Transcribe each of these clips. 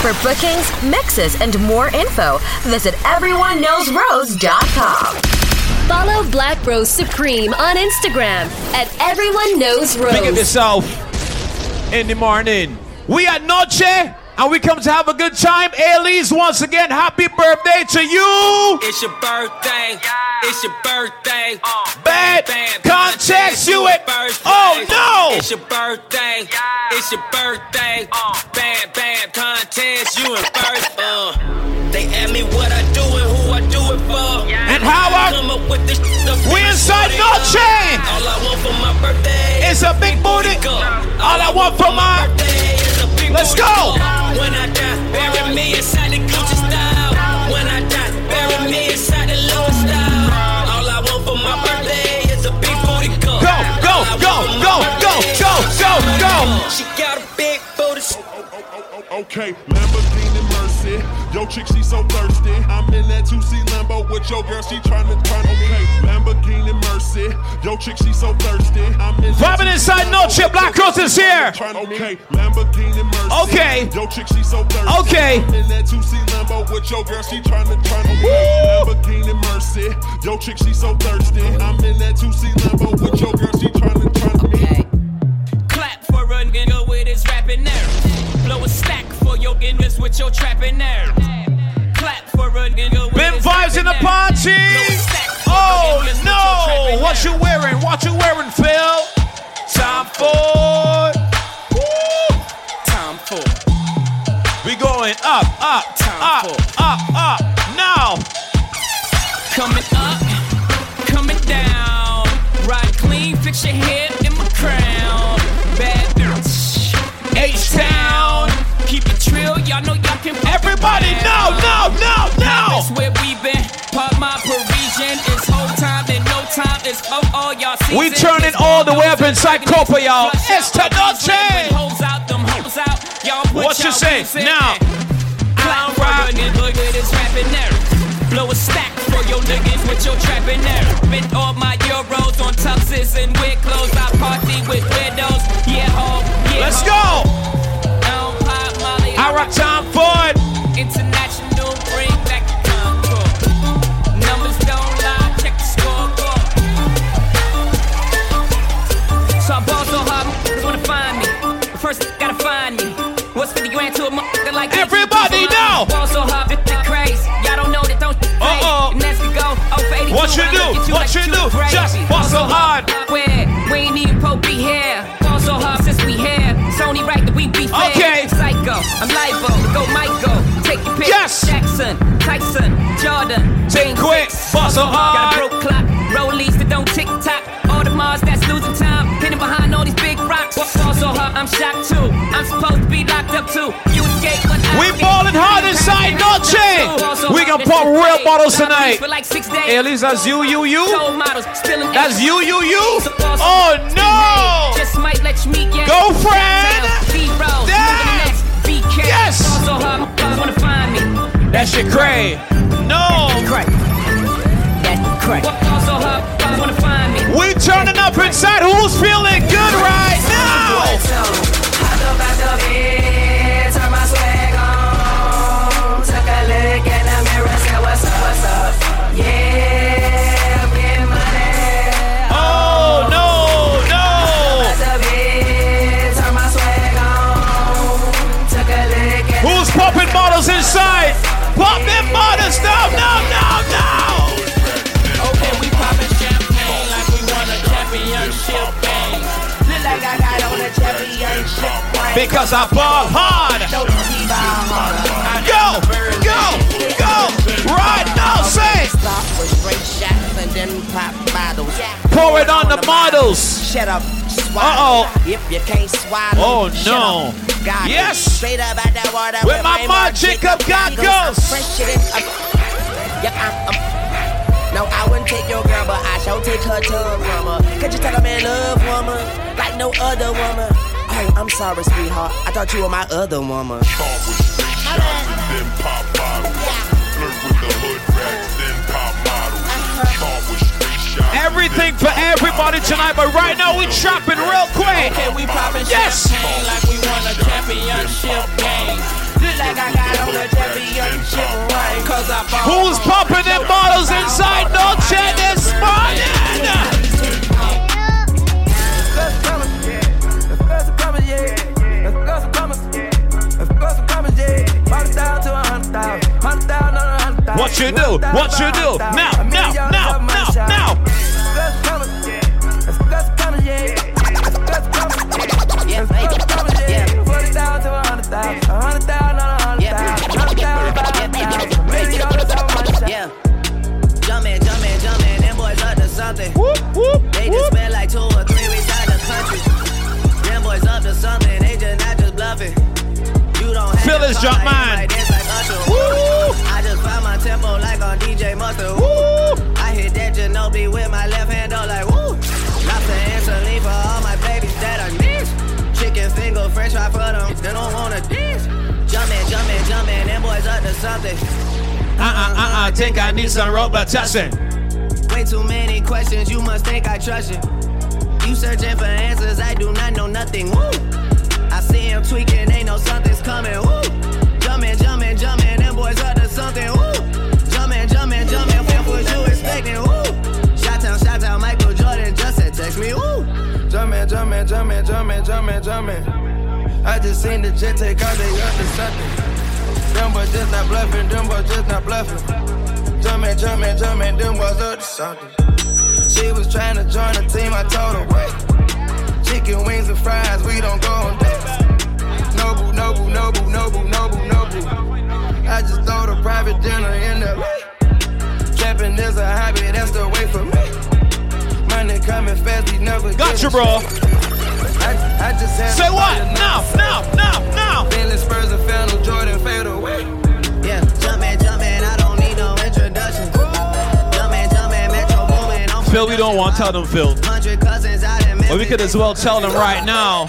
For bookings, mixes, and more info, visit everyoneknowsrose.com. Follow Black Rose Supreme on Instagram at Everyone Knows Rose. Pick up yourself in the morning. We are Noche, and we come to have a good time. Elise, once again, happy birthday to you. It's your birthday. Yeah. It's your birthday. Bad context, you at birthday. Oh, no. It's your birthday. Yeah. It's your birthday. Bad contest, you in first. They ask me what I do and who I do it for. Yeah. And how I come up with this. We inside Noche. All I want for my birthday is a big booty. All I want for my birthday is a big booty. Let's go. When I die, bury me inside the Gucci style. When I die, bury me inside the Louis style. All I want for my birthday is a big booty. Go. She got a big booty. Okay, Lamborghini Mercy. Yo, chick, she so thirsty. I'm in that 2C Lambo with your girl. She tryna turn on me. Lamborghini Mercy. Yo, chick, she so thirsty. I'm in vibing inside Noche. Black Rose is here. Okay, Lamborghini Mercy. Okay. Yo, chick, she so thirsty. Okay. I'm in that 2C Lambo with your girl. She tryna turn on me. Lamborghini Mercy. Yo, chick, she so thirsty. I'm in that 2C Lambo with your girl. She tryna turn on me. Clap for a nigga with his rapping there. Blow a stack for your niggas with your trapping there. Clap for a nigga. Ben vibes in the party. Oh no! What you wearing? What you wearing, Phil? Time for. Woo! Time for. We going up now. Coming up, coming down. Ride clean, fix your hair in my crown. Bad bitch. H-Town. Keep it trill, y'all know y'all can. Everybody, no. That's where we been. Part my Parisian. It's whole time and no time. It's all y'all see. We turning all the way up inside Copa, y'all. It's Tanoche. What you say now? Clown ride. Blow a stack for your niggas with your trapping there. Spent all my euros on tuxes and weird clothes. I party with widows. Yeah, let's go. I rock time for it. International, bring back the control. Numbers don't lie, check the scoreboard. So I ball so hard, just wanna find me. First, gotta find me. What's 50 grand to a motherfucker like this? Everybody know. Ball so hard, bitch, they crazy. Y'all don't know that don't shit crazy. And that's the go, for 82. What you do? What you do? Just ball so hard. We ain't even pope be here. Ball so hard since we here. It's only right that we be fair. Okay. I'm libo, go Michael, take your pick. Yes. Jackson, Tyson, Jordan, take quick, boss so hard. Got a broke clock, Rolies that don't tick tock. Audemars that's losing time, hidden behind all these big rocks. What's also hard? I'm shocked too. I'm supposed to be locked up too. You escape, but we ballin' hard inside Noche. We gonna pop real bottles tonight. For like 6 days. At least that's you. That's you. Oh no. Just might let you meet. Go friend. Yes! That shit cray. No! That cray. We turning up inside. Who's feeling good right now? Hop up out the bed, turn my swag on. Took a look in the mirror, say what's up? Yeah, I'm getting money. Oh, no! Who's popping bottles inside? Pop them bottles down, now! Okay, we popping champagne like we won a championship bang. Look like I got on a championship bang. Because I ball hard. Go! Right now, say! Stop with straight shots and then pop bottles. Pour it on the models. Shut up. Swallow. If you can't swallow. Oh, no. God, yes! Straight up out that water with my magic of God goes. No, I wouldn't take your girl, but I shall take her to a mama. Could you tell a man love woman like no other woman? Oh, I'm sorry, sweetheart. I thought you were my other woman. Start with straight shots and then pop bottles. Flirt with the hood rats, then pop bottles. Start with straight shots. Everything for everybody tonight, but right now we chopping real quick. Okay, we popping champagne like we won a championship game. Look like I got Who's popping them bottles inside Noche this morning? What you do? What you do? Now. Yeah. Jumpin', them boys up to something. They just spent like 2 or 3 weeks out of the country. Them boys up to something, they just not just bluffing. You don't have to jump like mine. Like I just found my tempo like on DJ Mustard. Woo. I hit that Ginobili with my left hand though like woo. Lobster and saline for all my babies that I miss. Chicken finger, french fry for them, they don't wanna dish. Jumpin', them boys up to something. Think I need some robot touching. Way too many questions, you must think I trust you. You searching for answers, I do not know nothing. Woo! I see him tweaking, ain't no something's coming. Woo! Jumpin', them boys up to something. Woo! Jumpin', what was you expecting? Woo! Shout out, Michael Jordan just said text me. Woo! Jumpin'. I just seen the jet take out, they up to something. Them boys just not bluffing. Jumpin', them boys up to something. She was trying to join the team, I told her, wait. Chicken wings and fries, we don't go on dates. No boo. I just throw the private dinner in the lake. Trappin' is a hobby, that's the way for me. Money coming fast, he never gotcha, bro. I just had say what? Now. Bentley Spurs and Fennel Jordan fade away. Yeah, jumpin', I don't need no introduction. Jumpin', Metro Boomin. I'm Phil, we don't want to tell them, Phil. 100 cousins out in Memphis. Or we could as well tell them right now.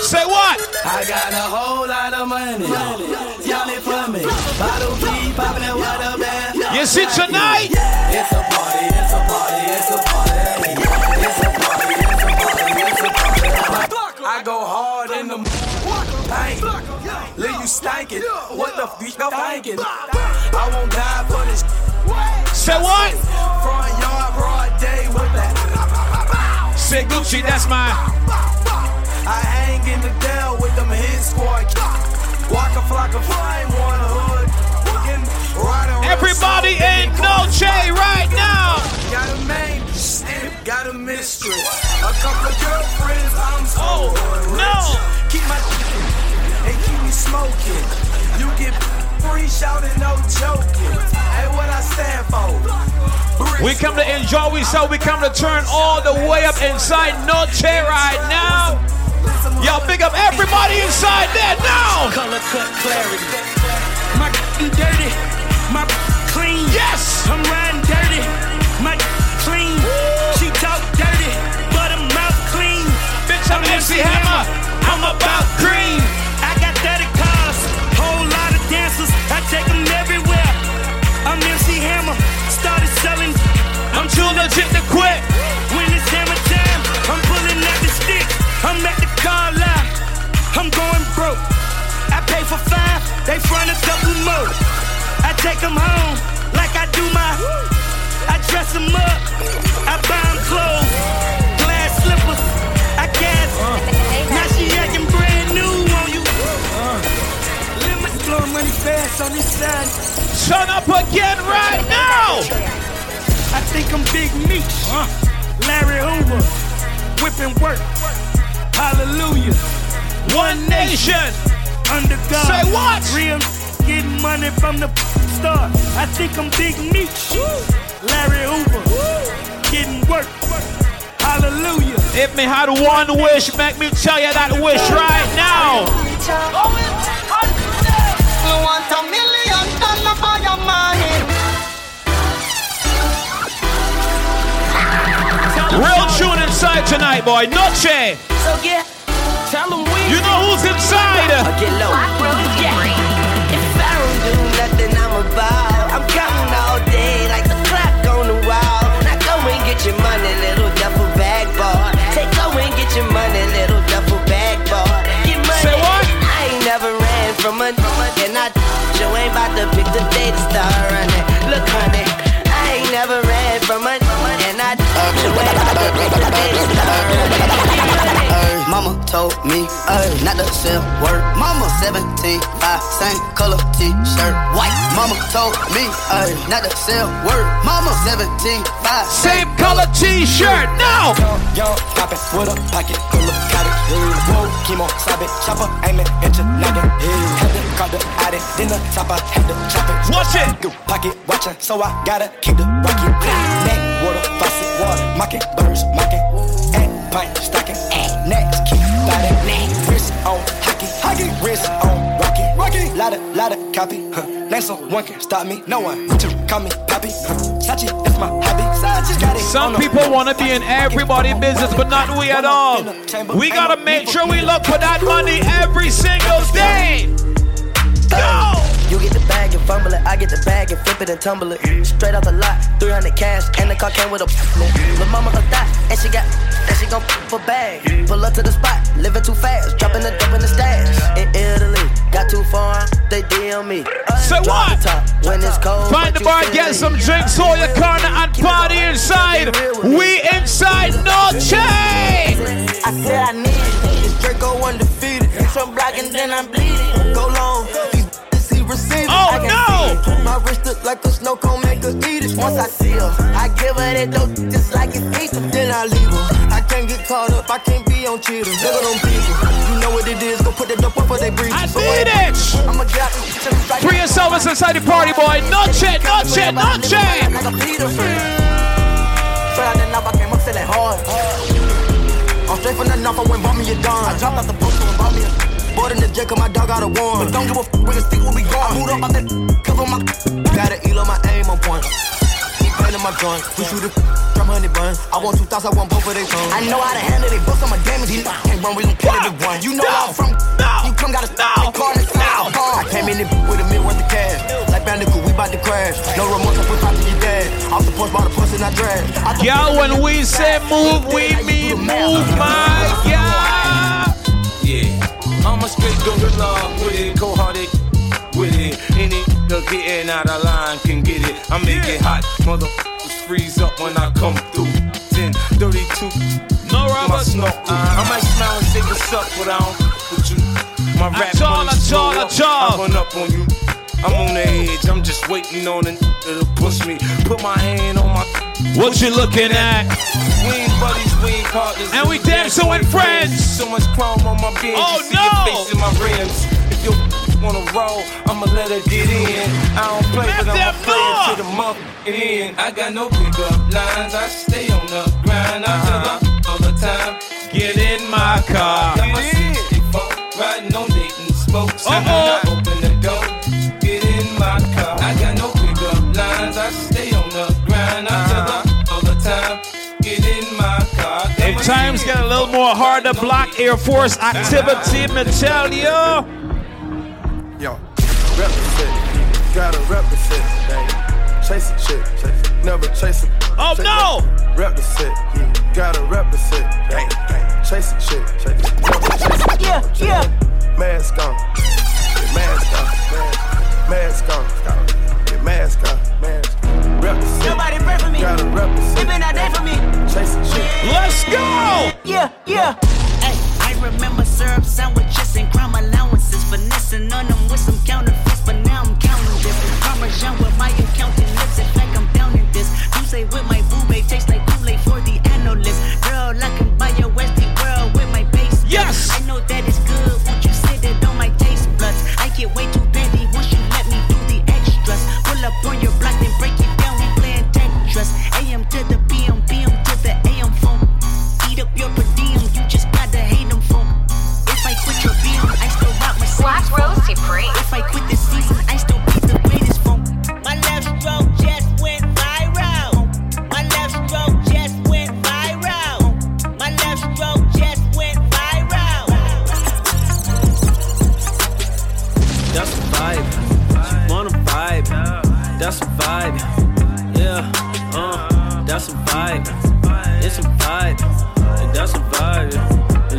Say what? I got a whole lot of money. Y'all ain't for me. Bottle B, poppin' that water man. You see tonight? Yeah. It's a party. I go hard in the pain. Leave you stankin'. What the fuck you thinkin'? I won't die for this. Say what? Front yard, broad day with that. Say Gucci, that's mine. I hang in the Dell with them hit squad. Waka Flocka Flame, one hood. Everybody in Noche right now. Got a main, got a mistress. A couple of girlfriends, I'm so rich. No. Keep my and keep me smoking. You get free shouting, no joking. Ain't what I stand for. Bricks. We come to enjoy, we come to turn all the way up inside Noche right now. Y'all pick up everybody inside there now. Color cut clarity. My dirty, my clean. Yes. I'm riding dirty, my clean. Woo. She talk dirty. I'm MC Hammer, I'm about green. I got 30 cars, whole lot of dancers, I take them everywhere. I'm MC Hammer, started selling. I'm too legit to quit. When it's hammer time, I'm pulling out the stick. I'm at the car line, I'm going broke. I pay for 5, they front a couple more. I take them home, like I do my. I dress them up, I buy them clothes, glass slippers. I guess now she acting brand new on you. Limit blow money fast on this side. Shut up again right now. I think I'm Big Meech, Larry Hoover, whipping work. Hallelujah. One nation under God. Say what? Real getting money from the start. I think I'm Big Meech, Larry Hoover, getting work. Hallelujah. If me had one wish, make me tell you that wish right now. You want $1 million for your money. Real tune inside tonight, boy. Noche. So get. Tell them we. You know who's inside. I get low. If I don't do nothing, I'm about. I'm counting all day like the clock on the wall. Now go and get your money, little duffel bag boy. Take go and get your money, little duffel bag boy. Get money. Say what? I ain't never ran from a and I ain't about to pick the day to start running. Look, honey, I ain't never ran from a and I just went the day to start running. Mama told me not to say a word. Mama 17, same color t-shirt, white. Mama told me not to say a word. Mama 17, same color t-shirt. No. Young poppin' with a pocket full of cotton. Whoa, chemo, sabe, chopper, aimin' at your noggin. Had to call the addict, then the topper had to chop it. Watch it. Good pocket watchin', so I gotta keep the rocket. Neck, water, faucet, water, mocking, birds, mocking. At pint, stocking. Next, keep body, wrist on hockey, hockey, wrist on rocky, rocky. Lotta copy, huh? Ain't someone can stop me, no one to call me papi. Sachi, that's my hobby. Sachi got it. Some people wanna be in everybody's business, but not we at all. We gotta make sure we look for that money every single day. Go! You get the bag and fumble it, I get the bag and flip it and tumble it. Straight off the lot, 300 cash, and the car came with a Lil' mama a thot, and she got, and she gon' for bag. Pull up to the spot, living too fast, dropping the dope in the stash. In Italy, got too far, they DM me. Say what? When it's cold, find the bar, get some drinks, hold your corner and party inside. We inside, Noche! I said I need it, this Draco undefeated. Some blocking, then I'm bleeding. Go long. Receive it. Oh, I no! See it. My wrist look like a snow cone, make her eat it. Once I see her, I give her that dope just like it's easy. Then I leave her. I can't get caught up, I can't be on cheaters. Look at them people, you know what it is. Go put that dope up for they breathe. I need it! I'm a gap. Free yourself inside the party, boy. Noche, noche, noche! Like a Peter. Straight out the knob, I came up to that hard. I'm straight from the knob, I went bought me a dime. I dropped out the poster and bought me a... Bored in the jet, cause my dog got a warm. But don't give a f***, we can stick, we'll be gone. I moved up out that cover my gotta eat on my aim on point. Keep playing my gun. We shoot a from honey bun. I want 2,000, I want both of they guns. I know how to handle they books, I'm a damage. He can't run, we gon' kill everyone. You know where I'm from, you come, gotta stop the car and stop. I came in the with a mid worth of cash. Like Bandicoot, we bout to crash. No remorse, I put out to your dad. Off the porch, bought a puss and I drag. Y'all, when we say move, we mean move, my God. Yeah. I'm a straight gun in love with it, cold-hearted with it. Any getting out of line can get it. I make it hot, motherfuckers freeze up when I come through. 10:32, no rubber, no. I might smile and say what's up, but I don't with you. My rap I run up on you. I'm on the edge, I'm just waiting on it to push me. Put my hand on my... What you looking at? We ain't buddies, we ain't partners. And we damn so ain't friends. So much chrome on my bench, oh, you see your face in my rims. If you wanna roll, I'ma let her get in. I don't play, but I'ma play to the month and end. I got no pickup lines, I stay on the grind. I tell her all the time, get in my car. I got my 64 riding on Dayton spokes. And I open the door. I got no pickup lines, I stay on the grind. I tell them all the time, get in my car. If times get a little more hard to block, Air Force activity, Metelio. Yo, represent, gotta represent, baby. Chase a chick, chase, never chase a... Oh, chase no! A, represent, gotta represent, baby. Chase a chick, chase, never chase a... Yeah. Mask on, mask on. Mask on, get mask on, mask on. Represent. Nobody pray for me. Gotta represent. It been a day for me. Chase the shit. Let's go! Yeah. Hey, I remember syrup sandwiches and crime allowances. Finessing on them with some counterfeits, but now I'm counting different. Parmesan with my accounting lips. It's like I'm down in this. You say with my boo babe, tastes like too late for the analyst. Girl, I can buy your Westie world with my base. Yes! I know that it's good. Won't you sit it on my taste buds? I get way too petty once you let me do the extras. Pull up on your block, then break it down. We playing Tetris. AM to the PM, PM to the AM phone. Eat up your per diem, you just gotta hate them phone. If I quit your BM, I still rock my Black Rose Supreme. If I quit this season, I still be the greatest phone. My left stroke just went viral. My left stroke just went viral. My left stroke just went viral. That's a vibe, she wanna vibe, that's a vibe, yeah, that's a vibe, it's a vibe, that's a vibe,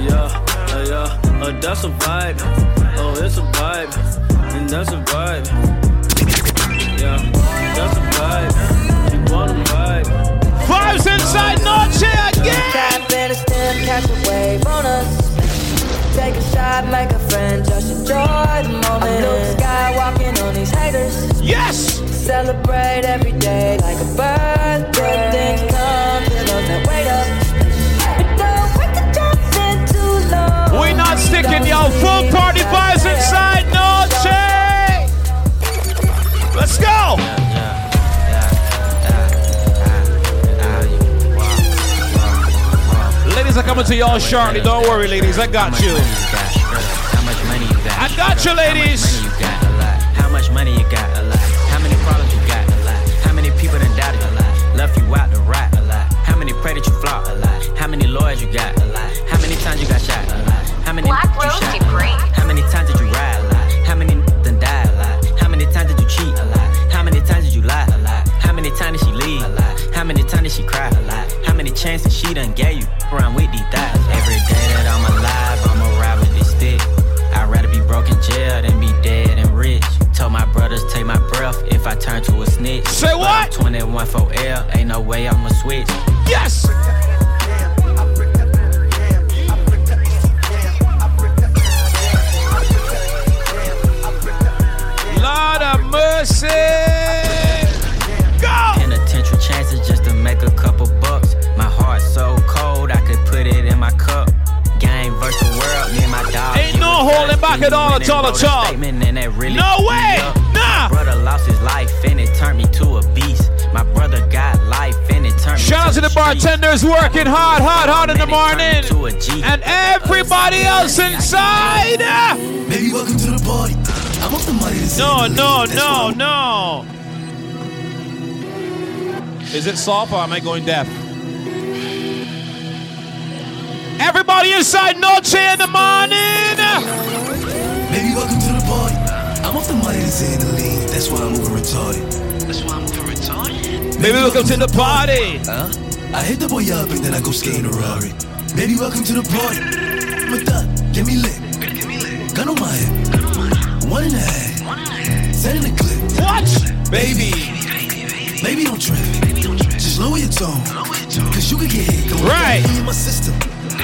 yeah, that's a vibe, oh, it's a vibe, and that's a vibe. Yeah, that's a vibe. You want a vibe. Vibes inside Noche again. Tap in a stem, catch a wave on us. Take a shot, make a friend, just enjoy the moment. I'm Luke Skywalking on these haters. Yes! Celebrate every day like a birthday. Things come, pillows that wait up. Don't wait to jump in too long. We not sticking, y'all. Full party vibes inside Noche. Let's go! Ladies are coming to y'all shortly. Don't worry, ladies. I got you. How much money you got? I got you, ladies. How much money you got? A lot. How many problems you got? A lot. How many people done doubted? A lot. Left you out to rot? A lot. How many pray that you flop? A lot. How many lawyers you got? A lot. How many times you got shot? A lot. How many Black Rose Supreme. How many times did you ride? A lot. How many done die? A lot. How many times did you cheat? A lot. How many times did you lie? A lot. How many times did she leave? A lot. How many times did she cry? A lot. How many chances she done gave you? Around with these thighs. Every day that I'm alive, I'ma ride with this stick. I'd rather be broke in jail than be dead and rich. Told my brothers take my breath if I turn to a snitch. Say what? 21 for L, ain't no way I'ma switch. Yes! Lord of mercy! Go! Penitential chances just to make a couple bucks. My heart's so cold, I could put it in my cup. Game versus the world, me and my dog. Ain't no holding back at all, a really no way! Nah! My brother lost his life and it turned me to a beast. My brother got life and it turned me to a beast. Shout out to the bartenders working hard in the morning. And everybody else inside! Baby, welcome to the party. I want the money to No. Is it soft or am I going deaf? Everybody inside Noche in the morning. Baby, welcome to the party. I'm off the money to say the lead. That's why I'm over retarded. Baby, welcome to the party. Huh? I hit the boy up and then I go skate in a Rari. Baby, welcome to the party. But that, get me lit. Gun on my head. One and a half. Send in the clip. What? Baby. Baby, don't trip. Just lower your tone. Cause you can get hit. Right. Me and my sister. I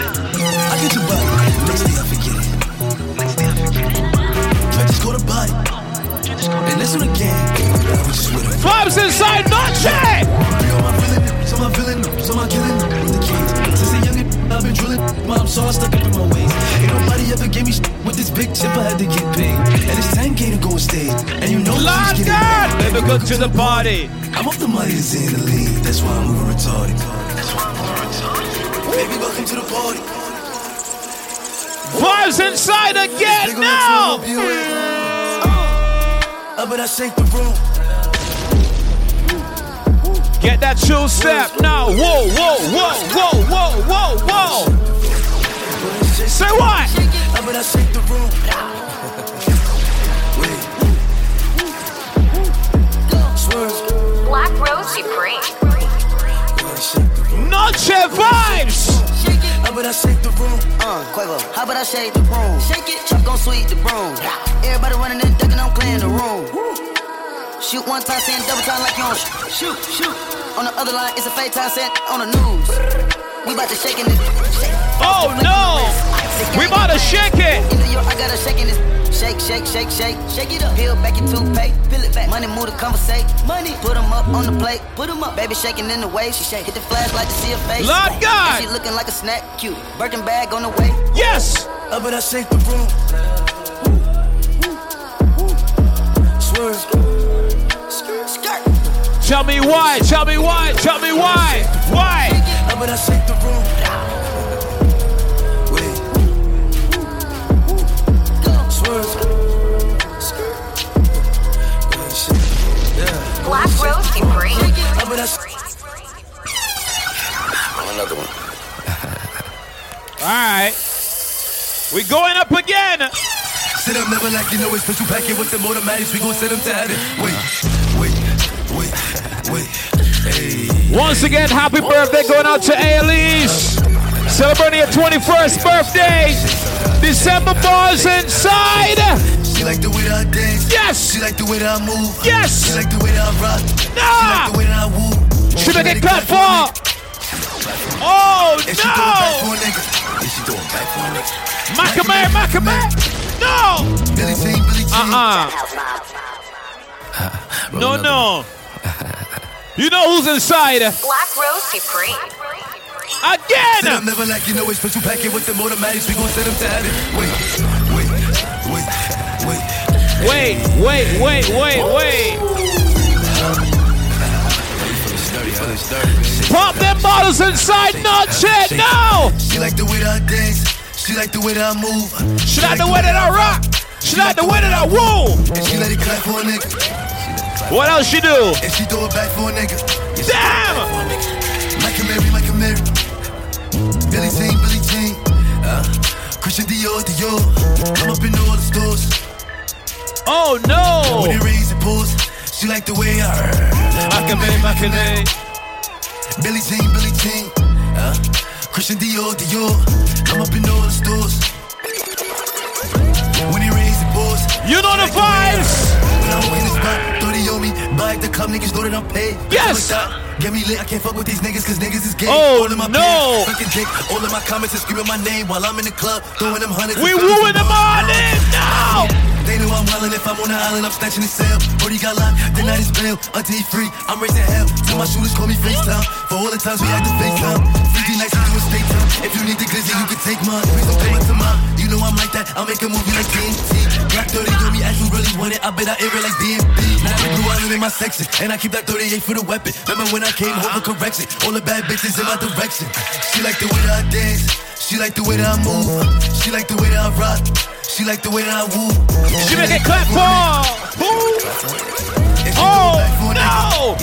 get your body, next day I forget it. I just go to body, and listen again. Vibes inside Noche! Yo, my villain, some I'm villain, some I'm killing with the kids. Since a youngin', I've been drillin', mom saw I stuck up in my waist. Ain't nobody ever gave me with this big chip, I had to get paid. And it's 10K to go on stage, and you know I'm getting paid. Baby, go to the party. I'm off the money to say the lead, that's why I'm over retarded. Baby, welcome to the party. Vibes inside again now. But I shake the room. Get that chill step now. Whoa. Say what? But I shake the room. Wait. Black Rose Supreme. Noche vibes. How about I shake the room? Quavo. How about I shake the room? Shake it, chop gon' sweep the broom. Everybody running and ducking, I'm clearing the room. Shoot one time, saying double time like you on shoot. On the other line, it's a fake time set on the news. We about to shake in this. Oh no! We about to shake it. In New York, I got a shake in this. Shake. Shake it up. Peel back your toothpaste. Peel it back. Money move to conversate. Money. Put them up on the plate. Put them up. Baby shaking in the way. She shake. Hit the flashlight to see her face. Lord God. And she looking like a snack. Cute. Birkin bag on the way. Yes. Up and I shake the room. Swerve. Skirt. Tell me why. Why? Up and I shake the room. Black Rose Supreme. I'm another one. All right. We going up again. Sit up, never like you know it's special packet with the automatics. We gon' set them to heaven. Wait. Once again, happy birthday going out to Ailey's. Celebrating her 21st birthday. December bars inside. She like the way that I dance. Yes. She like the way that I move. Yes. She like the way that I rock. Nah. She like the way that I woo. Should I get clapped for? Oh, no! Mac-a-man! No! No. You know who's inside? Black Rose Supreme. Again! I'm never like, you know, it's special packet with the automatics. We gon' set them to have it. Wait. Pop them bottles inside, Noche, now! She like the way that I dance. She like the way that I move. She like the way that I rock. She like the way that I woo. And she let it clap for a nigga. What else she do? And she throw it back for a nigga. Damn! Mike and Mary. Billy Jean, Billy Jean. Christian Dior. I'm up in all the stores. Oh, no! When it rains, it pours. She like the way I can make. Billie Jean, Christian Dior, I'm up in all the stores. When he raised the balls, you know the vibes. When I walk in this spot, 30 on me, buy the club, niggas know that I'm paid. Yes. Get me lit, I can't fuck with these niggas, cause niggas is gay. Oh, all in my no. Pants, dick, all in my comments and screaming my name while I'm in the club, throwing them hundreds. We woo in the morning, now. They know I'm wildin', if I'm on the island, I'm snatching his cell. Brody got locked, the night is bail, until he free, I'm raising hell. Till my shooters call me FaceTime, for all the times we had to FaceTime. 50 nights into a state time, if you need the glizzy, you can take mine. Please don't come up to mine, you know I'm like that, I'll make a movie like TNT. Black 30 on me, as you really want it, I bet I air it like DMB. Now I grew out in my section, and I keep that 38 for the weapon. Remember when I came home for correction, all the bad bitches in my direction. She like the way that I dance, she like the way that I move, she like the way that I rock. She like the way that I woo. She make it clap for. Who? Oh, no.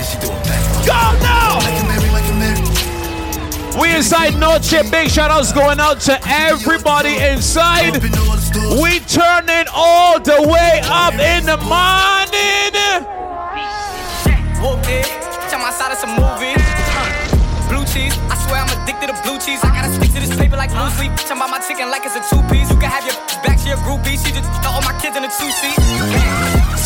Go, no. We inside Noche. Big shout outs going out to everybody inside. We turning all the way up in the morning. Okay. Tell my side of some movies. Blue cheese. I swear I'm addicted to blue cheese. I gotta stick to this paper like blue sleep. Tell my chicken like it's a two-piece. You can have your back to your groupie. She just all my kids in a two-seat.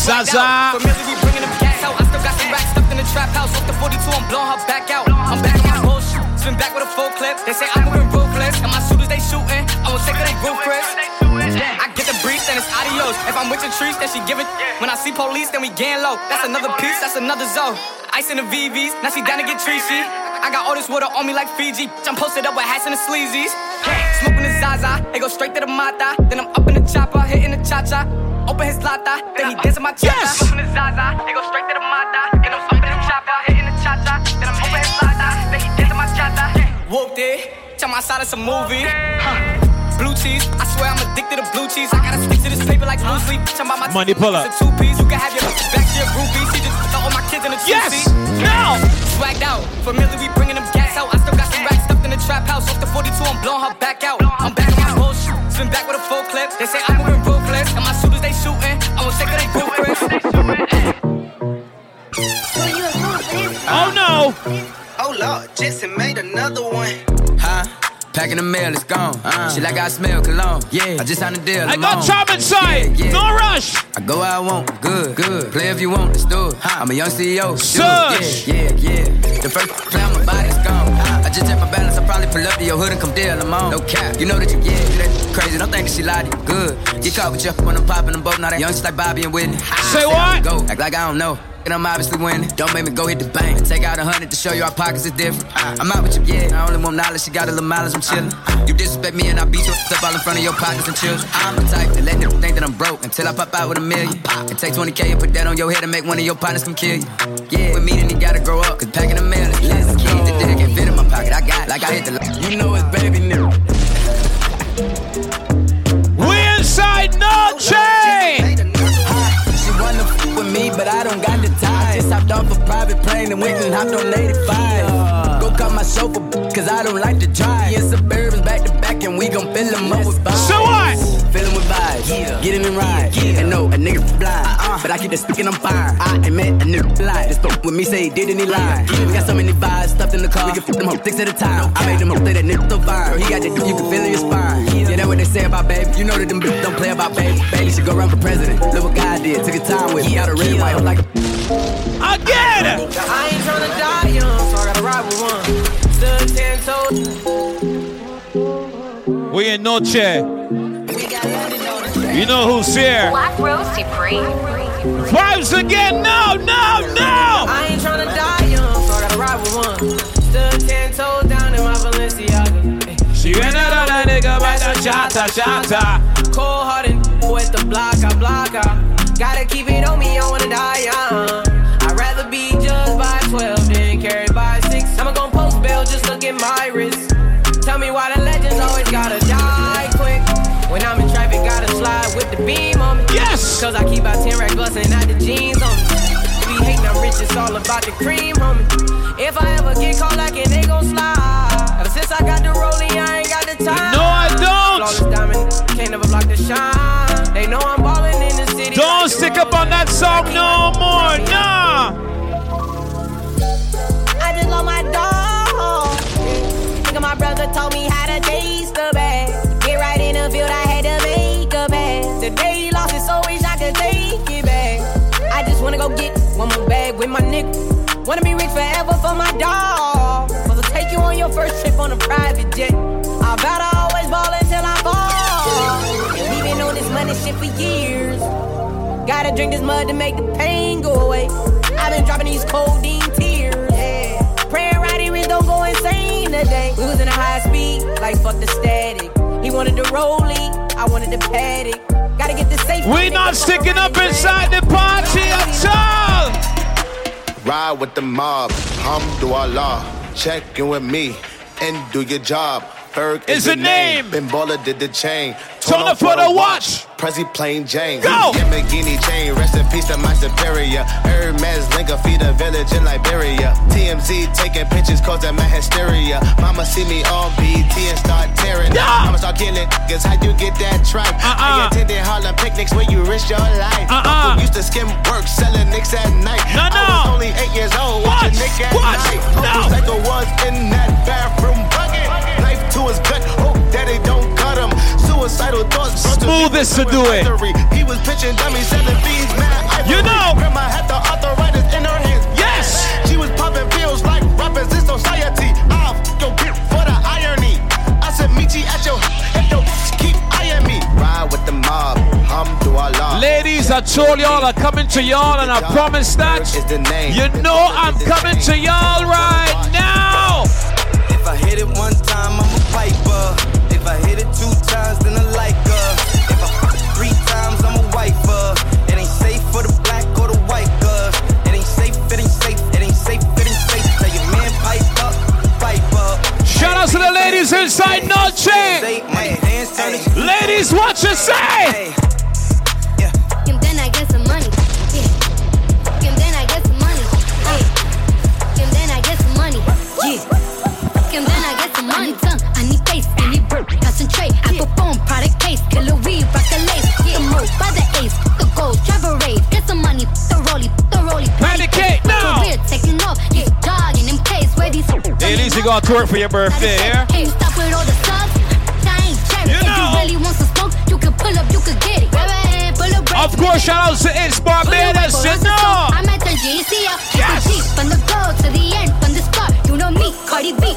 Zaza. Familiar, we bringing them gas out. I still got some racks stuffed in the trap house. Off the 42, I'm blowing her back out. I'm back on my bullshit. Spin back with a full clip. They say I'm moving ruthless. And my shooters, they shooting. I won't take her, they roof Chris. I get the breeze, then it's adios. If I'm with your trees, then she giving. When I see police, then we gang low. That's another piece, that's another zone. Ice in the VVs, now she down to get treachy. I got all this water on me like Fiji. I'm posted up with hats and the sleazies. Smoking the Zaza, they go straight to the Mata. Then I'm up in the chopper, hitting the cha-cha. Open his lata, then he dancing my cha-cha. Yes. Smoking the Zaza, they go straight to the Mata. Then I'm up in the chopper, hitting the cha-cha. Then I'm open his lata, then he dancing my cha-cha. Whooped it, tell my side of some movie. Blue cheese, I swear I'm addicted to blue cheese. I gotta stick to this paper like blue sleep. Money pull up. It's a two-piece, you can have your back to your groupies. She just throw all my kids in a two-seat. Yes, now! Swagged out, familiar, we bringing them gas out. I still got some racks stuffed in the trap house. Off the 42, I'm blowing her back out. I'm back on my bullshit, spin back with a full clip. They say I'm moving ruthless, and my shooters, they shooting. I won't take her, they real quick. Oh, no! Oh, Lord, Jason made another one. Huh? Back in the mail, it's gone. She like I smell cologne. Yeah, I just signed a deal. I got time inside. Yeah. No rush. I go where I want. Good. Play if you want. Let's do it. I'm a young CEO. Sush. Yeah. The first time my body's gone. I just check my balance. I probably pull up to your hood and come deal. I'm on. No cap. You know that you get that crazy. Don't think that she lied to you. Good. Get caught with you when I'm popping them both. Now that young shit like Bobby and Whitney. Say what? Go. Act like I don't know. And I'm obviously winning. Don't make me go hit the bank. Take out 100 to show you our pockets is different. I'm out with you, yeah. I only want knowledge. She got a little mileage. I'm chilling. You disrespect me and I beat you up all in front of your pockets and children. I'm the type to let them think that I'm broke until I pop out with $1 million. And take 20K and put that on your head and make one of your partners come kill you. Yeah, with me then you gotta grow up. Cause packing the mail is less. Keep the dick and fit in my pocket. I got it. Like I hit the light. You know it's baby new. We inside Noche. She wanna f with me, but I don't got the time. I just hopped off a private plane and went and hopped on 85. Go call my chauffeur, cause I don't like to drive. Yeah, Suburbans back to back and we gon' fill them up with vibes. So what? Filling with vibes, yeah. Getting in rides, yeah. And no, a nigga blind, but I keep that stick and I'm fine. I ain't met a nigga fly. Just fuck with me, say he did and he lied. We got so many vibes stuffed in the car. We can fuck them hoes six at a time. I made them hoes say that nigga so fine. Girl, he got that dick, you can feel in your spine. Yeah, that's what they say about baby. You know that them bitches don't play about baby. Baby should go run for president. Look what God did, took his time with me. Out of red and white, I'm like I get it! I ain't tryna die young, so I gotta ride with one. Stood 10 toes. We in Noche. You know who's here? Black Rose Supreme. Vibes again? No! I ain't tryna die young, so I gotta ride with one. Stood 10 toes down in my Balenciaga. She ran out on that nigga by the shata. Cold hearted with the blocka. Gotta keep it on me, I wanna die young. I'd rather be judged by 12 than carried by 6. I'ma gon' post bail, just look at my wrist. Tell me why the legends always gotta die quick. When I'm in traffic, gotta slide with the beam on me. Yes! Cause I keep out 10 rack bucks and not the jeans on me. We hatin', I'm rich, it's all about the cream, homie. If I ever get caught like it, they gon' slide. Ever since I got the Rolies, I ain't got the time. No, I don't! Flawless diamond, can't never block the shine. They know I'm ballin' in the city. Don't like stick up on that song no more, nah! I just love my dog. Nigga, my brother told me how to taste the bag. Right in the field, I had to make a bag. The day he lost it, so wish I could take it back. I just wanna go get one more bag with my nigga. Wanna be rich forever for my dog. I'll take you on your first trip on a private jet. I vow to always ball until I fall. And we been on this money shit for years. Gotta drink this mud to make the pain go away. I've been dropping these codeine tears. Yeah. Praying Roddy Rich don't go insane today. We was in a high speed, like fuck the static. He wanted the Rolie, I wanted the paddock. Gotta get the safe. We not sticking up inside the party at all. Ride with the mob, Alhamdulillah. Check in with me and do your job. Berg is the name. Been baller did the chain. Tona for the watch. Prezi plain Jane. Go. Lamborghini chain. Rest in peace to my superior. Hermes linker feed a village in Liberia. TMZ taking pictures causing my hysteria. Mama see me on BT and start tearing. Yeah. Mama start killing. Guess how you get that tripe? I attended Harlem picnics where you risk your life. Uncle used to skim work selling nicks at night. No. I was only 8 years old watching Nick at night. Uncle Psycho was in that bathroom bucket. Life to his gut, hope daddy don't cut him. Suicidal thoughts, smoothest to do it. He was pitching dummies, selling beans, man. You know, grandma had the arthritis in her hands. Yes, she was popping pills like rappers in society. I'll go get for the irony. I said, meet you at your if your keep eyeing me. Ride with the mob, Alhamdulillah. Ladies, I told y'all I'm coming to y'all, and I promise that you know I'm coming to y'all right now. If I hit it one time, I'm a piper. If I hit it two times, then I like her. If I fuck it three times, I'm a wiper. It ain't safe for the black or the white girls. It ain't safe, it ain't safe, it ain't safe, it ain't safe. Tell your man, pipe up, piper. Shout out to the ladies inside Noche. Ladies, what you say? And then I get some money. And then I get some money. And then I get some money. Yeah. And then I get some money. I need face, I need work, concentrate. I perform, product case, killer weed, rock a lace. The move by the ace, the gold, travel raid. Get some money, the Rollie, panicate now. Career taking off, this dog in them case where these. At least you got to work for your birthday, yeah? Hey, stop with all the sucks, I ain't cherry. If you really want some smoke, you can pull up, you can get it. Grab a hand, pull up. Of course, shout out to It's Barbados, you know. I'm at the GCF, yes. From the road to the end, from the start, you know me, Cardi B.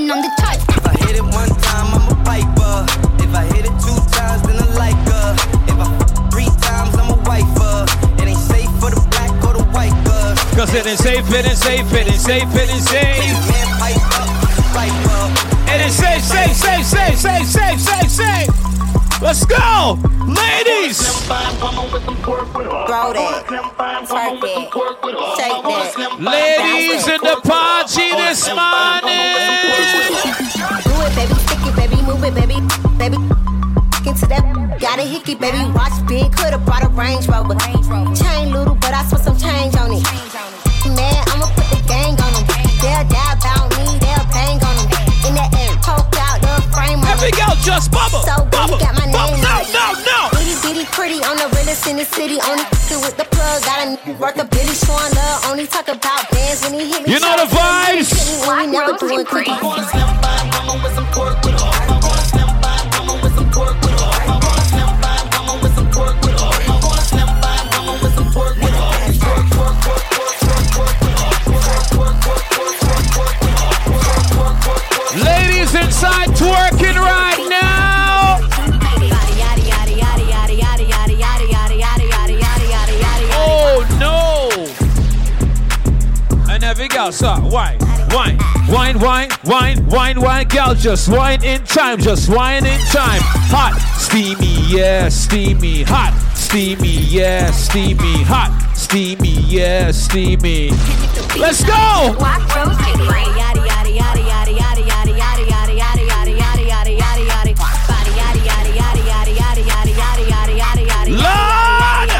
On the touch. If I hit it one time, I'm a piper. If I hit it two times, then I like her. If I three times, I'm a wiper. It ain't safe for the black or the white girl. Cause it ain't safe, it ain't safe, it ain't safe, it ain't safe. It ain't safe, safe, safe, safe, safe, safe, safe, safe. Let's go, ladies. Throw that, twerk it, shake that. Ladies in the party this morning. Baby, baby, into that. Got a hickey, baby. Watch big, coulda brought a Range Rover. Chain little, but I spent some change on it. Man, I'ma put the gang on them. They'll die about me, they'll bang on them. In the air, poke out the frame on them. Here we go, just bubble. So, bubble, got my name on it. pretty on the realest in the city. Only f***ing with the plug. Got a nigga worth a Billy showing love. Only talk about bands when he hit me. You know the vibes. Black Rose Supreme. I'm gonna step by, mama with some pork with all. I'm gonna step by, mama with some pork with all. I'm gonna step by, mama with some pork with all. I'm gonna step by, mama with some pork with all. Pork, pork, pork, pork, pork, pork with all. Pork, pork, pork, pork, pork, pork with all. Pork, pork, pork, pork. Ladies inside twerking right now. Girl, so wine, wine, wine, wine, wine, wine, wine, girl, just wine in time, just wine in time. Hot, steamy, yeah, steamy. Hot, steamy, yeah, steamy. Hot, steamy, yeah, steamy. Let's go! Lord!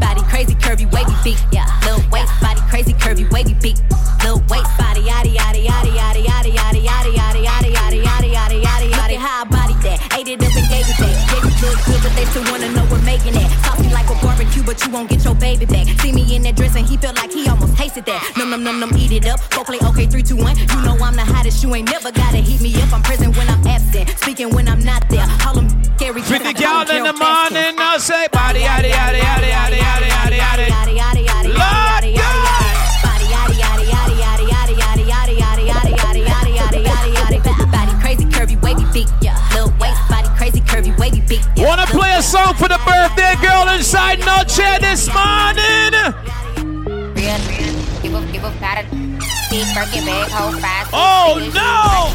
Body crazy, curvy, wavy beat, yeah, little weight, body crazy, curvy, wavy beat. Little weight body, yada yada yada yada yada yada yada yada yada yada yada yada yada yada. How I body that? Ate it up and gave it back. Baby look good, but they still wanna know we're making it. Talking like a barbecue, but you won't get your baby back. See me in that dress and he felt like he almost tasted that. Num num num num, eat it up. Go play okay, 3, 2, 1. You know I'm the hottest. You ain't never gotta heat me up. I'm present when I'm absent, speaking when I'm not there. All them carry. With the gal in the morning, I'll say body, yada yada yada yada yada yada yada yada. Lord God. Wanna play a song for the birthday girl inside Noche this morning? Oh no!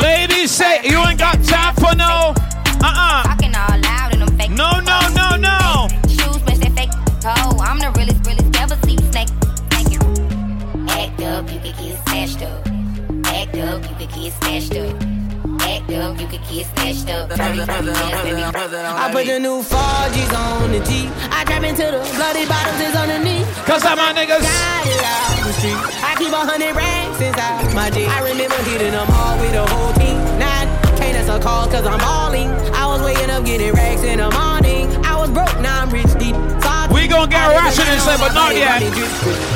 Ladies say you ain't got time for no. No, no, no, no. Shoes, bitch, that fake toe. I'm the realest, realest, never see snake. Thank you. Act up, you can get smashed up. Act up, you can get smashed up. Act up, you can get smashed up. I put the new 4Gs on the G. I trap into the bloody bottoms is on the knee. Cause I'm my niggas. Got it out the street. I keep 100 racks inside my G. I remember hitting them all with the whole team. That's a call cause I'm balling. I was waking up getting racks in the morning. I was broke, now I'm rich deep. So we gon' get ratchet and say, but not yet.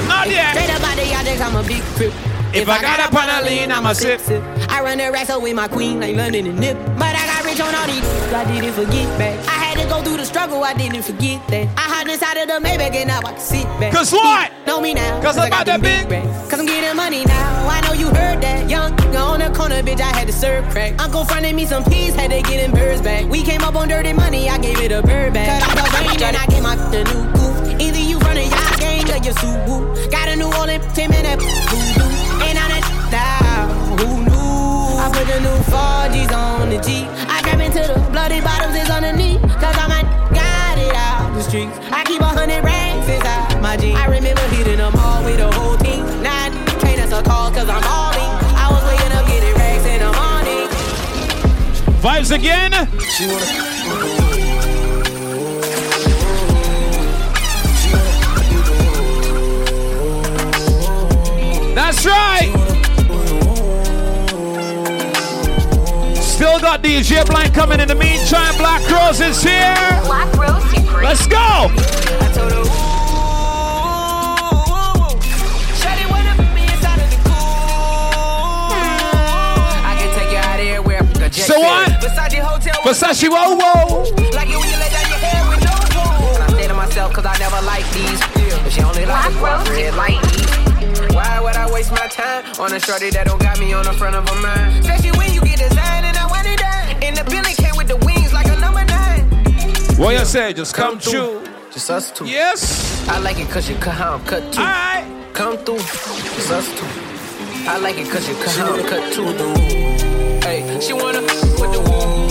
Not yet. Straight up out the yard, I'm a big trip. If I got up on a lean, I'm a sip. I run the racks up with my queen, like London and Nip. But I got rich on all these, I didn't forget back. I had to go through the struggle, I didn't forget that. I hide inside of the Maybach and now I can sit back. Cause what? Know me now. Cause I'm about that big. Cause I'm getting money now. I know you heard that. Young on the corner, bitch, I had to serve crack. Uncle fronted me some peas, had to get in birds back. We came up on dirty money, I gave it a bird back. Cut out the rain and I get my the new goof. Either you running y'all game or your Subaru. Got a new Orleans, 10-minute voodoo. Ain't on that now, who knew? I put the new 4Gs on the G. I trap into the bloody bottoms is on the knee. Cause I might got it out the streets. I keep 100 racks inside my G. I remember hitting them all with the whole team. Now train us a call cause I'm all in. I was waking up getting racks in the morning. Vibes again. She wanna. That's right. Still got DJ Blind coming in the meantime. Black Rose is here. Black Rose Supreme. Let's go. I told her, ooh, shawty wanna put me inside of the cool. I can take you out of here where the jet. So what? Versace hotel. Versace, whoa, whoa. Like it when you lay down your hair with no food. And I say to myself, cause I never like these. If she only likes red light these. Why would I waste my time on a shorty that don't got me on the front of her mind? Especially when you get designed and I want it done. And the building came with the wings like a number 9. What you say? Just come through. Just us two. Yes. I like it cause you cut how I'm cut too. Alright. Come through. Just us two. I like it cause you cut how I'm cut too. Hey, she wanna with the woo.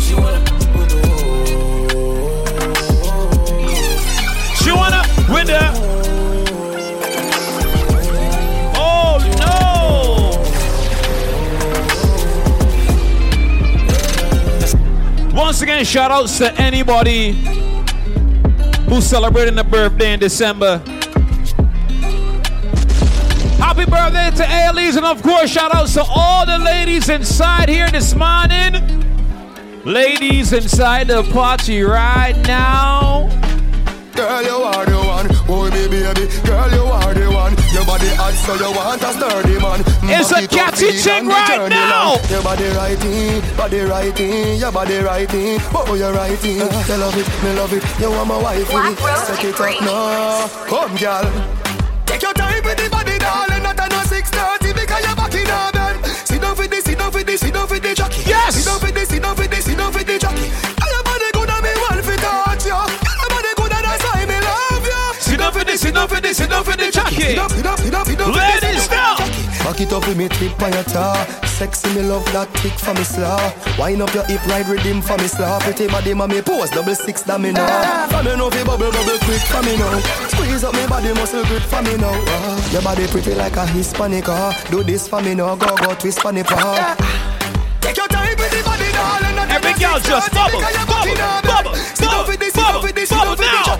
She wanna with the woo. She wanna with the. Once again, shout outs to anybody who's celebrating a birthday in December. Happy birthday to Ailey's, and of course, shout out to all the ladies inside here this morning. Ladies inside the party right now. Girl, you are the one. Oh, baby, baby. Girl, you are the one. Your body hot, so you want a sturdy man. It's a catchy chick right now. Your body righty, body righty. Your body righty, oh, you're righty. You love it, me love it. You want my wife, Black Rose Supreme. Suck it up now. Come, girl. Take your time with the body, darling. Not at no 6:30 because you're back in heaven. Sit down with this, sit down with this, sit down with the jockey. Yes. Sit down with this, sit down with this, sit down with the jockey. Enough of this, enough of the jacket. Ladies, now. Back it up with me, trip on your tar. Sexy, me love that kick for me slaw. Wind up your hip, ride rhythm for me slaw. Pretty body, mommy, pose, double six, that me now. For me know, bubble, bubble, quick for me now. Squeeze up me body, muscle grip for me now. Your body pretty like a Hispanic car. Do this for me now, go, go, twist for me paw. Take your time with the body, darling. Every girl just bubble, bubble, bubble, bubble, bubble, bubble now.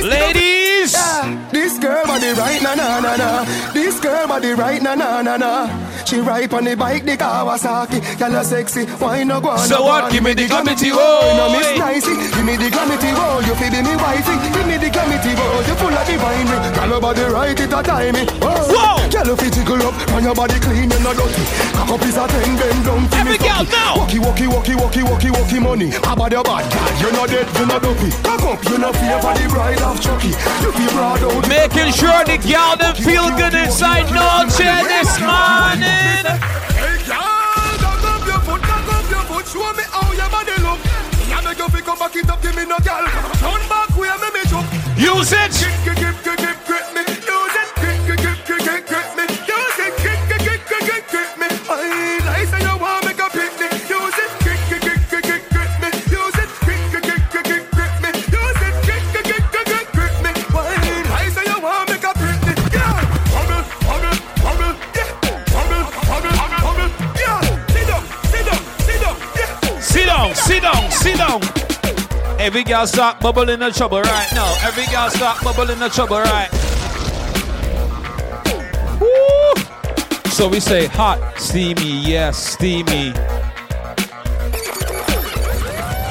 Ladies. Yeah. This girl body right na na na na. This girl body right na na na na. She ride on the bike the Kawasaki. Y'all sexy, why no go on? So what? Give me the glamity roll. No miss nicey. Give me the glamity roll. You feed me wifey. Give me the glamity roll. You full of divine. Girl body right it a timey. Whoa. Girl physical up. On your body clean and not dirty. Cock up is a thing bend down. Every girl now. Walkie walkie walkie walkie walkie walkie money. How about your bad girl? You not dead. You not dopey. Cock up. You not fear for the bride of Chucky. Making sure the y'all them feel good inside Noche this morning. Hey y'all, cock up your foot, cock up your foot. Show me how your body look. You make your feet come back it up, give me no girl. Turn back, we have me jump. Use it. Kick, kick, kick, kick, kick me. Use it. Kick, kick, kick, kick, kick me. Use it. Kick, kick, kick, kick, kick me. I like say you want make a pick me. Use it. Kick, kick, kick, kick, kick me. Use it. Kick, kick, kick, kick, kick me. Use it. Kick, kick, kick, kick, kick. Sit down, sit down. Every girl start bubbling the trouble right now. Every girl start bubbling the trouble right. Woo! So we say hot, steamy, yes, steamy.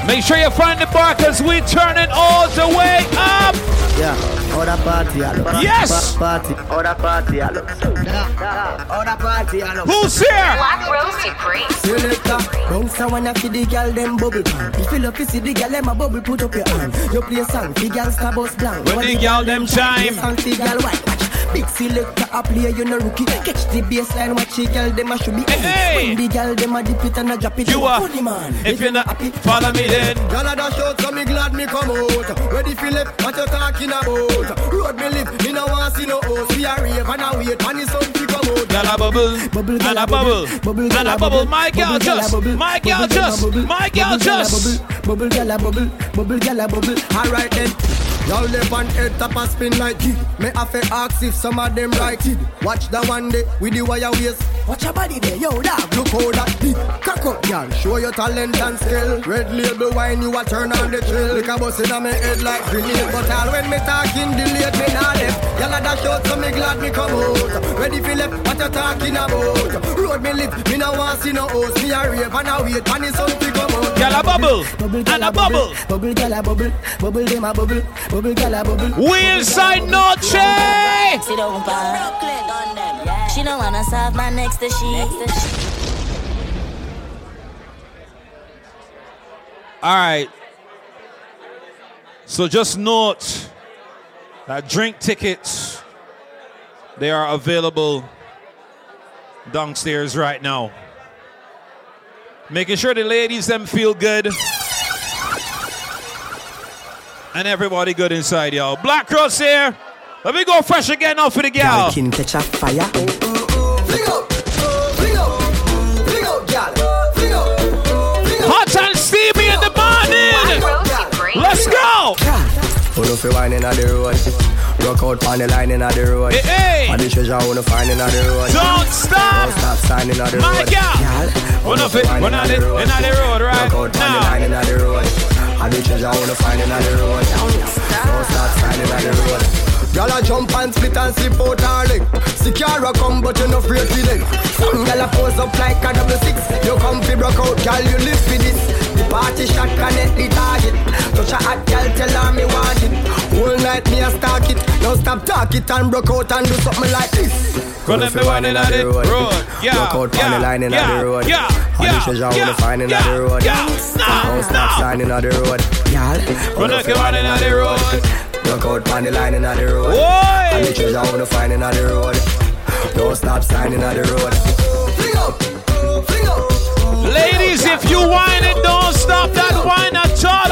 Make sure you find the bar because we turn it all the way up. Yeah. Other party, yes! Party, other party, other party, who's here? Black Rose Supreme. Selector, bounce a one after the girl, them bubble pan. If you love to see the girl, them a bubble, put up your hand. You play a song, the girl star boss blank. When the girl, them chime. The girl white. Big selector, a player, you no rookie. Catch the baseline, watch the girl, them a should be. Hey, hey. When the girl, them a dip it and a drop it. You are, if you're not happy, follow me then. Girl, I dash out, so me glad me come out. Ready, Philip, what you talking about? Road me live, me no want see no host. We are rave and a wait, and it's something come out. Gala bubble, bubble, gala bubble, bubble, gala bubble. My girl just, my girl just, my girl just. Bubble, gala bubble, bubble, gala bubble. All right then. Y'all live on head top and spin like it. Me have a ask if some of them like it. Watch that one day with the wire waist. Watch your body there, yo dog. Look how that dick. Cock up, y'all. Show your talent and skill. Red label wine, you a turn on the chill. Lick a bus in my head like grenade. But all when me talking, the late me not left. Y'all a dash out, so me glad me come out. Ready for left, what you talking about? Road me lit, me no want see no host. Me a rave and a wait, and it's something come out. Y'all a bubble, and a bubble. Bubble, y'all a bubble, bubble, them a bubble. We inside Noche! She don't buy. She don't wanna serve my next to she. Alright. So just note that drink tickets, they are available downstairs right now. Making sure the ladies them feel good. And everybody good inside, y'all. Black Rose here. Let me go fresh again off for the gal. I can catch a fire. Hot and steamy in the morning. Let's go. Pull up your wine in the road. Rock out on the line in the road. Hey, hey. And the treasure wanna find in the road. Don't stop. Don't stop signing in the road. My gal. Run off it. Run on it. In the road right now. Rock out on the line in the road. And the treasure I wanna find in on the road. Don't start signing on the road. Y'all a jump and split and slip out her leg. Secure a come but you no free for them. Some y'all a pose up like a double 6. You come fi broke out, girl, you live for this. The party shot connect the target. Touch a hot girl, tell her me want it. Whole night me a stalk it. Now stop talk it and broke out and do something like this. Gonna be winding on the road, yeah, road. Yeah, line in yeah, the road. Yeah, yeah, yeah, yeah, finding yeah, the road. Yeah, stop, stop, signing on the road. Yeah, gonna be winding on the road. Look out on the line in the road. And the treasure I wanna find in the road. Don't stop signing on the road. Fling up, fling up. Ladies, if you whine it, don't stop that whine at all.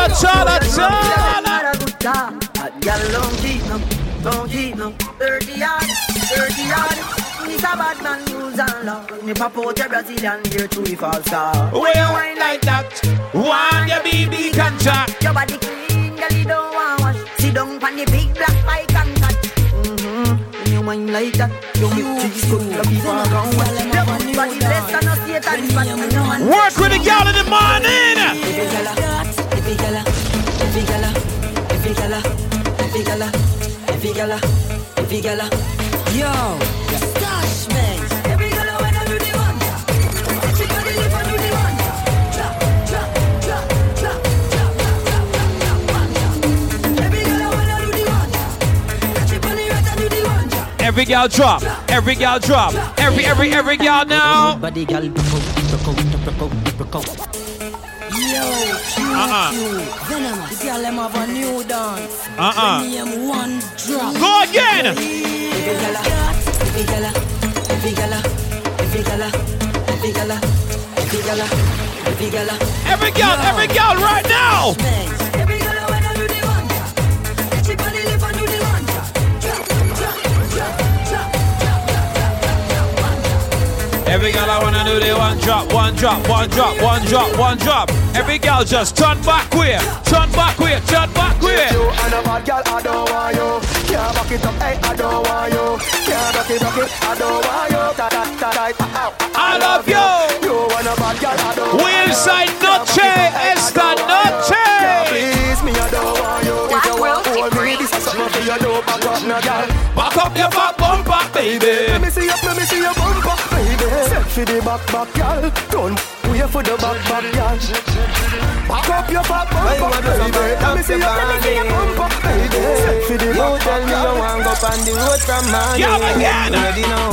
It's a bad man news and love. Me pop out your Brazilian here to a false star. When you wine like that, want your BB contract. Your body clean, girl, you don't want wash. Sit down on the big black bike and cut. When you wine like that, you make cheese good. Your people around well. Your body blessed and not state and spot. Work with the girl in the morning. Every gala, every gala, every gala, every gala, every gala, every gala, every gala. Yo. Every girl I wanna do the one. Everybody live and do the one. Drop, drop, drop, drop, drop, drop, drop, drop. Every girl I wanna do the one. Everybody right and do the one. Every girl drop. Every girl drop. Every girl now. Everybody girl drop. Venomous. Girl them have a new dance. One drop. Go again. Every gala, every gala, every gala, every gala, every gala, every gala. Every girl, right now. Every gala when I do the one, everybody live and do the one. Every gala when I do the one drop, one drop, one drop, one drop, one drop. Every girl just turn back way, turn back way, turn back way. You and a bad girl, I don't want you. Can't back it up, hey, I don't want you. Can't back it, I don't want you. I love you. You wanna bad girl, I don't want you. Wheelside Noche, esta noche. Please, me, I don't want you. If you want to hold me, this is something for you, don't back up, no girl. Back up your back bumper, baby. Let me see your bumper, baby. Set for the back, back, girl. Don't wait for the back, back, girl. Back up your back bumper, baby. Let me see your bumper, baby. Set for the back, back. You want go on the road from Monday. You already know.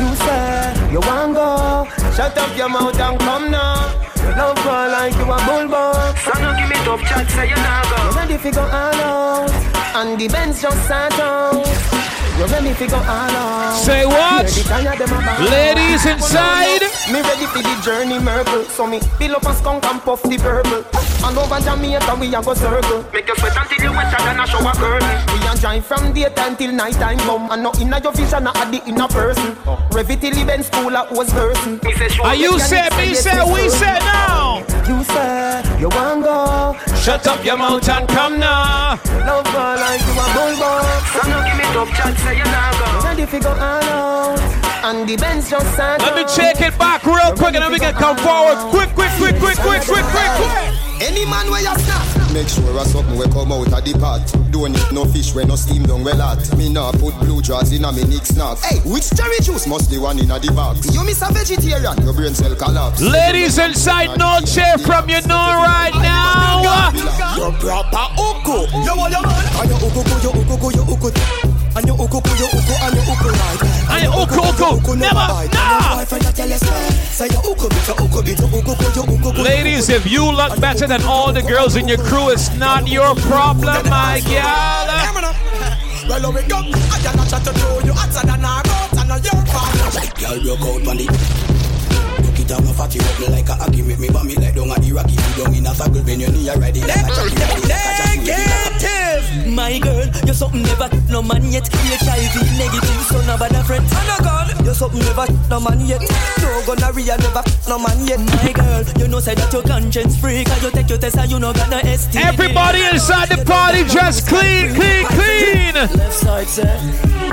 You said you want go. Shut up your mouth and come now. You love girl like you a bullbox. So don't give me tough chat, say you now go. You're ready if you go all out. And the Benz just sat out. You're ready if you go all out. Say what? Ladies inside. Me ready for the journey, Merkel. So me fill up a skunk and puff the purple. And over Jamaica we a go circle. Make you sweat until you wetter than a shower curtain. Drive from daytime till nighttime come. And not inna your vision, not at the inner person. Revit till events cool at was person. And you say, me say, we say now. You said, you want go. Shut up your mouth and come now. Love her like you a bullbox. So now give me top chat, say you now go. Ready fi go all out. And the Benz just sat. Let me check it back real quick and then we can come forward. Quick. Any man where you stop. Make sure a something will come out of the pot. Don't eat no fish when no steam down well at. Me nah put blue jars in a me nick snack. Hey, which cherry juice must be one in a the box? You miss a vegetarian, your brain cell collapse. Ladies inside, no chair from you know right now. Your proper uku. You want your man? And your uku, your uku, your uku. And your uku, your uku, and your uku right. And your uku, never, nah. Ladies, if you look better than all the girls in your crew, it's not your problem, my girl. Well, we go. I cannot chat to you. Answer than I wrote, and not your problem. Girl, you go on it. Look it down, fat you up like a hockey. Make me bummy like down at the rocky. You don't in a circle when you need a ready. Negative. My girl, you're something never no man yet. HIV negative, so no bad friend. Oh no God, you're something never no man yet. No gonorrhea never no man yet. My girl, you know say that your conscience free, cause you take your test and you know got no STD. Everybody inside the party just clean. Left side set.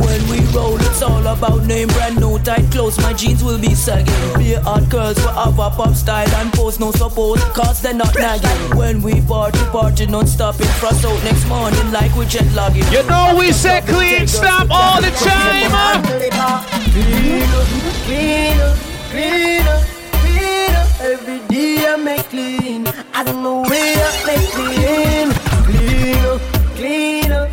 When we roll, it's all about name brand, no tight clothes. My jeans will be saggy. Be hard girls will have a pop style and pose no support, cause they're not nagging. When we party non-stop in front out next morning like we jet logging. You know we say clean stop all the time. Clean up. Every day I make clean. I don't know where I make clean. Clean up.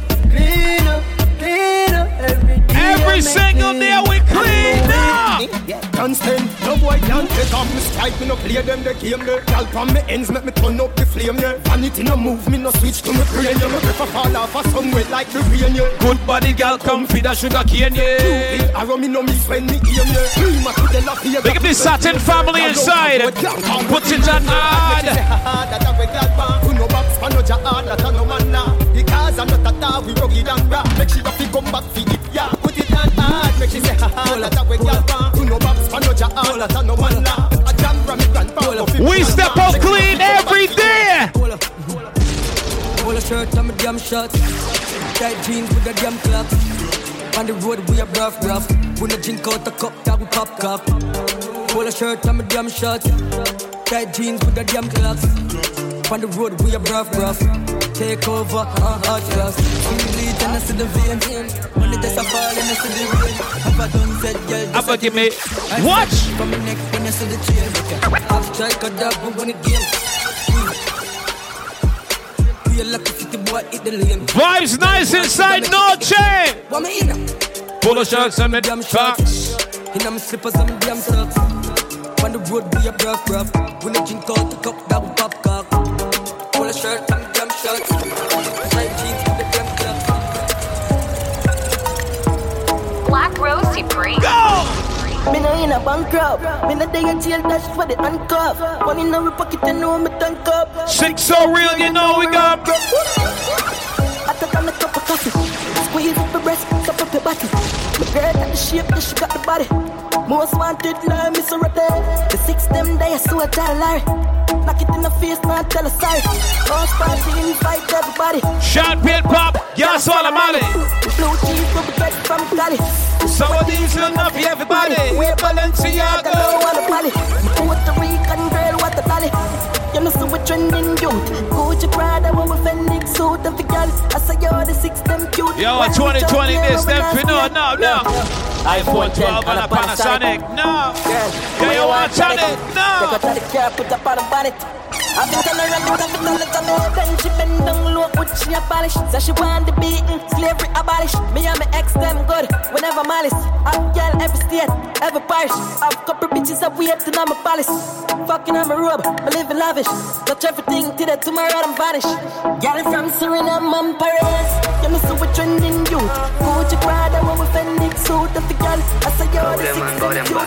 Every single day we clean up. Can't stand, no boy can't take off me strike, me no play them the game there. Y'all from me ends, make me turn up the flame there. Vanity no move, me no switch to me brain. You no prefer fall off a somewhere like the rain, yeah. Good body girl, come feed a sugar cane, yeah. I run me no miss when me aim, yeah. Big up this satin family inside. Put it on hard. No box, no jar, no man now. The cars are not a tar, we rugged and raw. Make sure you come back for it, yeah. Put it on hard, make sure you say ha ha. We step out clean every day. All the shirts and my damn shorts, tight jeans with the damn clocks. On the road we are rough. When the drink out the cup, that we pop. All the shirts and my damn shorts, tight jeans with the damn clocks. On the road we are rough. Take over our hot glass. I'm bleeding, I see the vein. When it is a fall and I see the rain. Have I done said, girl? How about you, mate? Watch! From my neck when I see the chain. I've tried to double when it game. We are lucky city boy, eat the lane. Vibes nice inside, Noche! Polo shirts and my damn socks. And I'm slippers and my damn socks. On the road, we are rough. When I drink out the cup, that will pop cock. Polo shirt and shots. Black Rose Supreme. Go! Me no in a bankrupt. Me no day in jail, that's for the handcuff. One in our pocket, you know me tank up. Shake so real, you know we got. I took on a cup of coffee. Squeeze up your breast, cup up your body. My girl got the shape, that she got the body. Most wanted, now me so ready. The six them day, I saw a child, Larry. Knock it in the face, man, tell us sorry. Boss party, invite everybody. Shot, beer, pop, y'all swallow money. Blue cheese, double bread from Cali. Some of these will not be everybody. We're Balenciaga. I want a party. Puerto Rican girl, what a dolly. You know, so we're trending youth. Gucci Prada, what we're fending suit. And for girls, I say you're the six, them cute. Yo, 2020 this, them for no. iPhone 12 and a Panasonic, no. Girl, you want Sonic, no. Take out the car, put up on a bonnet. I've been telling her, I've been telling her. Then she been down low, which she abolished. So she want the beating, slavery abolished. Me and my ex, them good, whenever malice. I've girl every state, every parish. I've couple bitches up, we up to my palace. Fucking on my robe, I live in lavish. Touch everything till that tomorrow I'm vanished. Girl from Suriname, I'm Paris. You know, so we're trending youth. Gucci Prada, when we're fending suit. The girl, I say you're the six and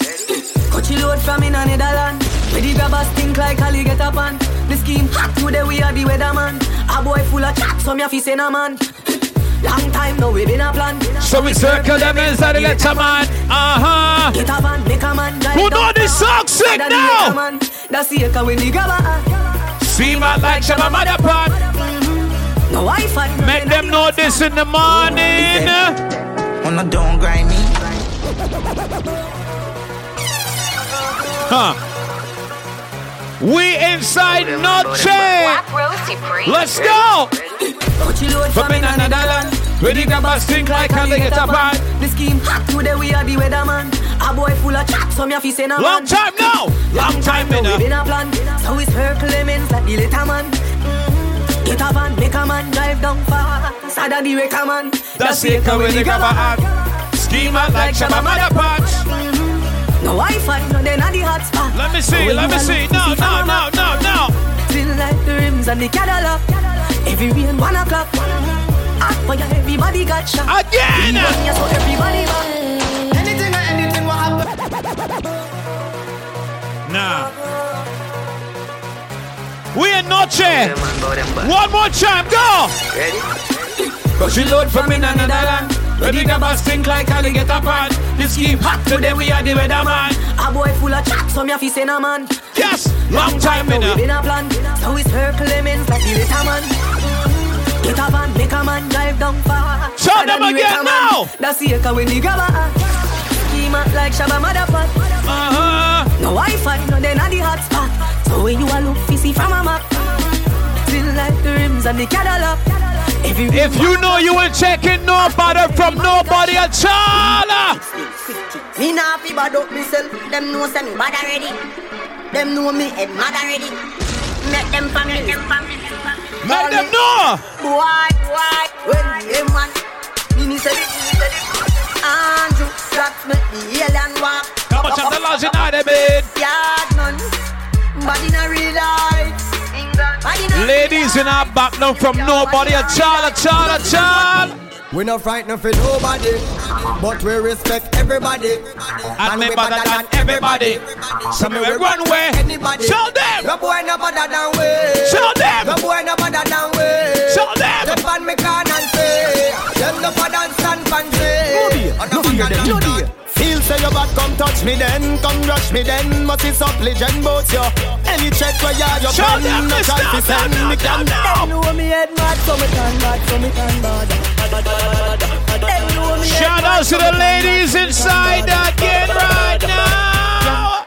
two. Ready? Gucci load from in Netherlands. Where the grabbers think like Ali get up on. The scheme hot today, we are the weatherman. A boy full of chat, so me have to say no man. Long time now we been a plan. So we circle them inside the letter man. Uh-huh. Get up and make a man. Who know this song sick now? That's the echo when the grabber. See man like Shama mother part. No Wi-Fi. Make them know this in the morning. Wanna don't grind me. Huh. We inside Noche. Let's go. From in another land. Where the grabbers think like and they get a pan. The scheme hot today, we are the weatherman. A boy full of chat, so me have to say no man. Long time now. Long time now. We been a plan. So it's her claimants like the letter man. Get a van, make a man, drive down far. Sada the wake a man. That's the echo when the grabber act. Scheme out like Shabba mother patch. No Wi-Fi, no then at the hot spot. Let me see. No. Still like the rims and the Cadillac. Every rain 1 o'clock. Hot fire, everybody got shot. Again! Yes, so everybody back. Anything will happen. Nah. We in Noche. One more time, go! Ready? Cause she load from in another land. When the numbers stink like Ali get a pan. This keep hot today, we are the weatherman. A boy full of chat, so me have to say no man. Yes, long time in a plan. So it's her claiming like the little man. Get a van, make a man drive down far. Shout them again now! That's the echo when you grab a schema like Shabba Motherfuck. No Wi-Fi, no then at the hot spot. So when you a look fishy from a map, still like the rims and the Cadillac. If you know you ain't checking nobody from nobody at Charla. Me nah fi bad up myself. Them know say me bad already. Them know me head mad already. Make them family, them family. Let them know! Why? When the man, mini said it. Andrew slaps me, the alien walk. How much of the laws in the bed? Yard none, but in a real life. Ladies in our back now from nobody, a child. We not frightened of nobody, but we respect everybody. And we better than everybody. Some we run away. Show them! No boy no better than we. Show them! No boy no better than we. Show them! Them pan me can and say. Them no bad and stand panjay. No fear, no fear. Feel say you bad, come touch me then. Come rush me then. Must is up legend boats yo. Any check where you are, your friend. No try to send me can. Them know me head mad, so me can mad, so me can bad. Shout out to the ladies inside that get right now.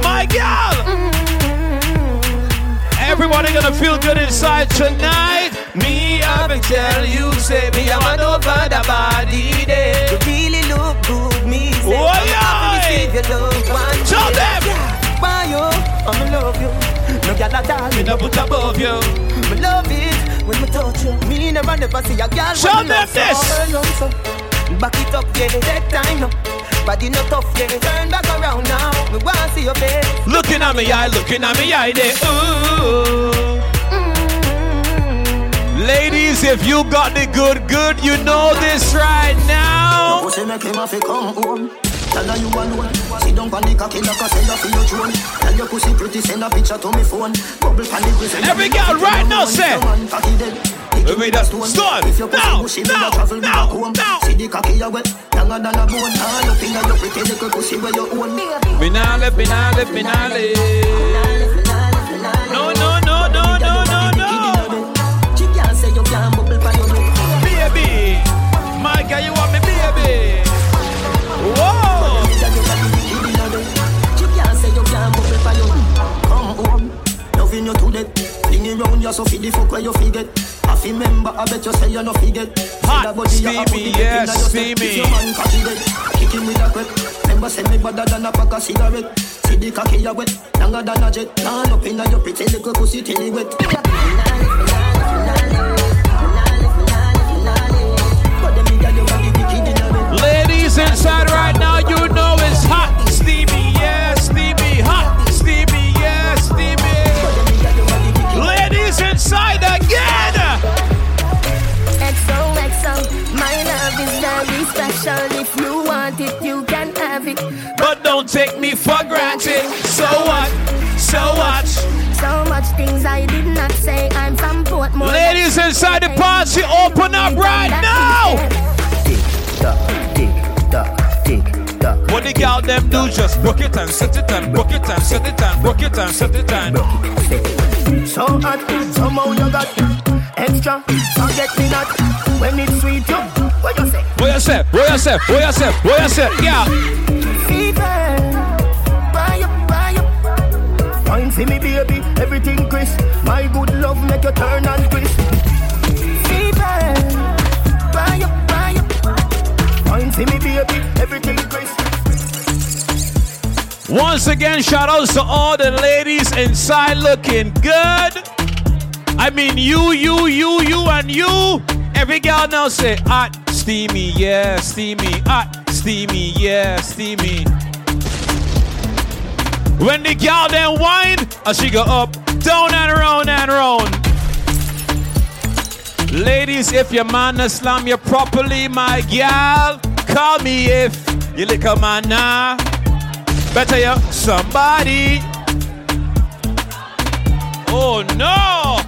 My girl. Everybody gonna feel good inside tonight. Me, I been tell you, say me, I'm an over the body day. You really look good, me. Say, oh yeah. Show them. Why you? I'm in love you. No girl at all, me no put above you. Me love it when me touch you. Me never see a girl. Show them this. Back it up, yeah, take time up. Body no tough, yeah, turn back around now. Me wanna see your face. Looking at me, I looking at me, I there. Ooh. Mm-hmm. Ladies, if you got the good, you know this right now. Tell you alone, sit down on the cocky like a sender for your drone. Tell your pussy pretty, send a picture to me phone. Bubble on the grizzly. Every girl right now, say. We just start. Now. See the cocky you wet, younger than a bone. I'm looking at your pretty little pussy where you own. Finale. No. She can't say you can't bubble on your neck. Baby, my girl, you want me, baby? Whoa. You to that, bring it round, you're so feed the fuck where you forget. I remember, I bet you say you no forget. Hot, steamy, yes, steamy. Your man cocky dead, kick him with a crep. Remember, send me better than a pack of cigarette. See the cocky you wet, longer than a jet. Turn up in your pretty little pussy till it wet. Ladies inside right now, you know it's hot, steamy, yes, steamy, hot. Inside again. XOXO, my love is very special. If you want it, you can have it. But don't take me for granted. So what? So much things I did not say. I'm from Portmore. Ladies inside the party, open up right now. Tick-tock, tick-tock. What the gal them do? Just book it and set it and book it and set it and book it and set it and. So hot, somehow you got extra, forget me not. When it's sweet, you, what you say, yeah. Fever, buy up. Fine, see me baby, everything crisp. My good love make you turn and crisp. Fever, buy up. Fine, see me baby, everything crisp. Once again, shout outs to all the ladies inside looking good. I mean, you, and you. Every girl now say, hot, steamy, yeah, steamy, hot, steamy, yeah, steamy. When the girl then whine, as she go up, down and round. Ladies, if your man no slam you properly, my gal, call me if you lick a man now. Better you, somebody. Oh no!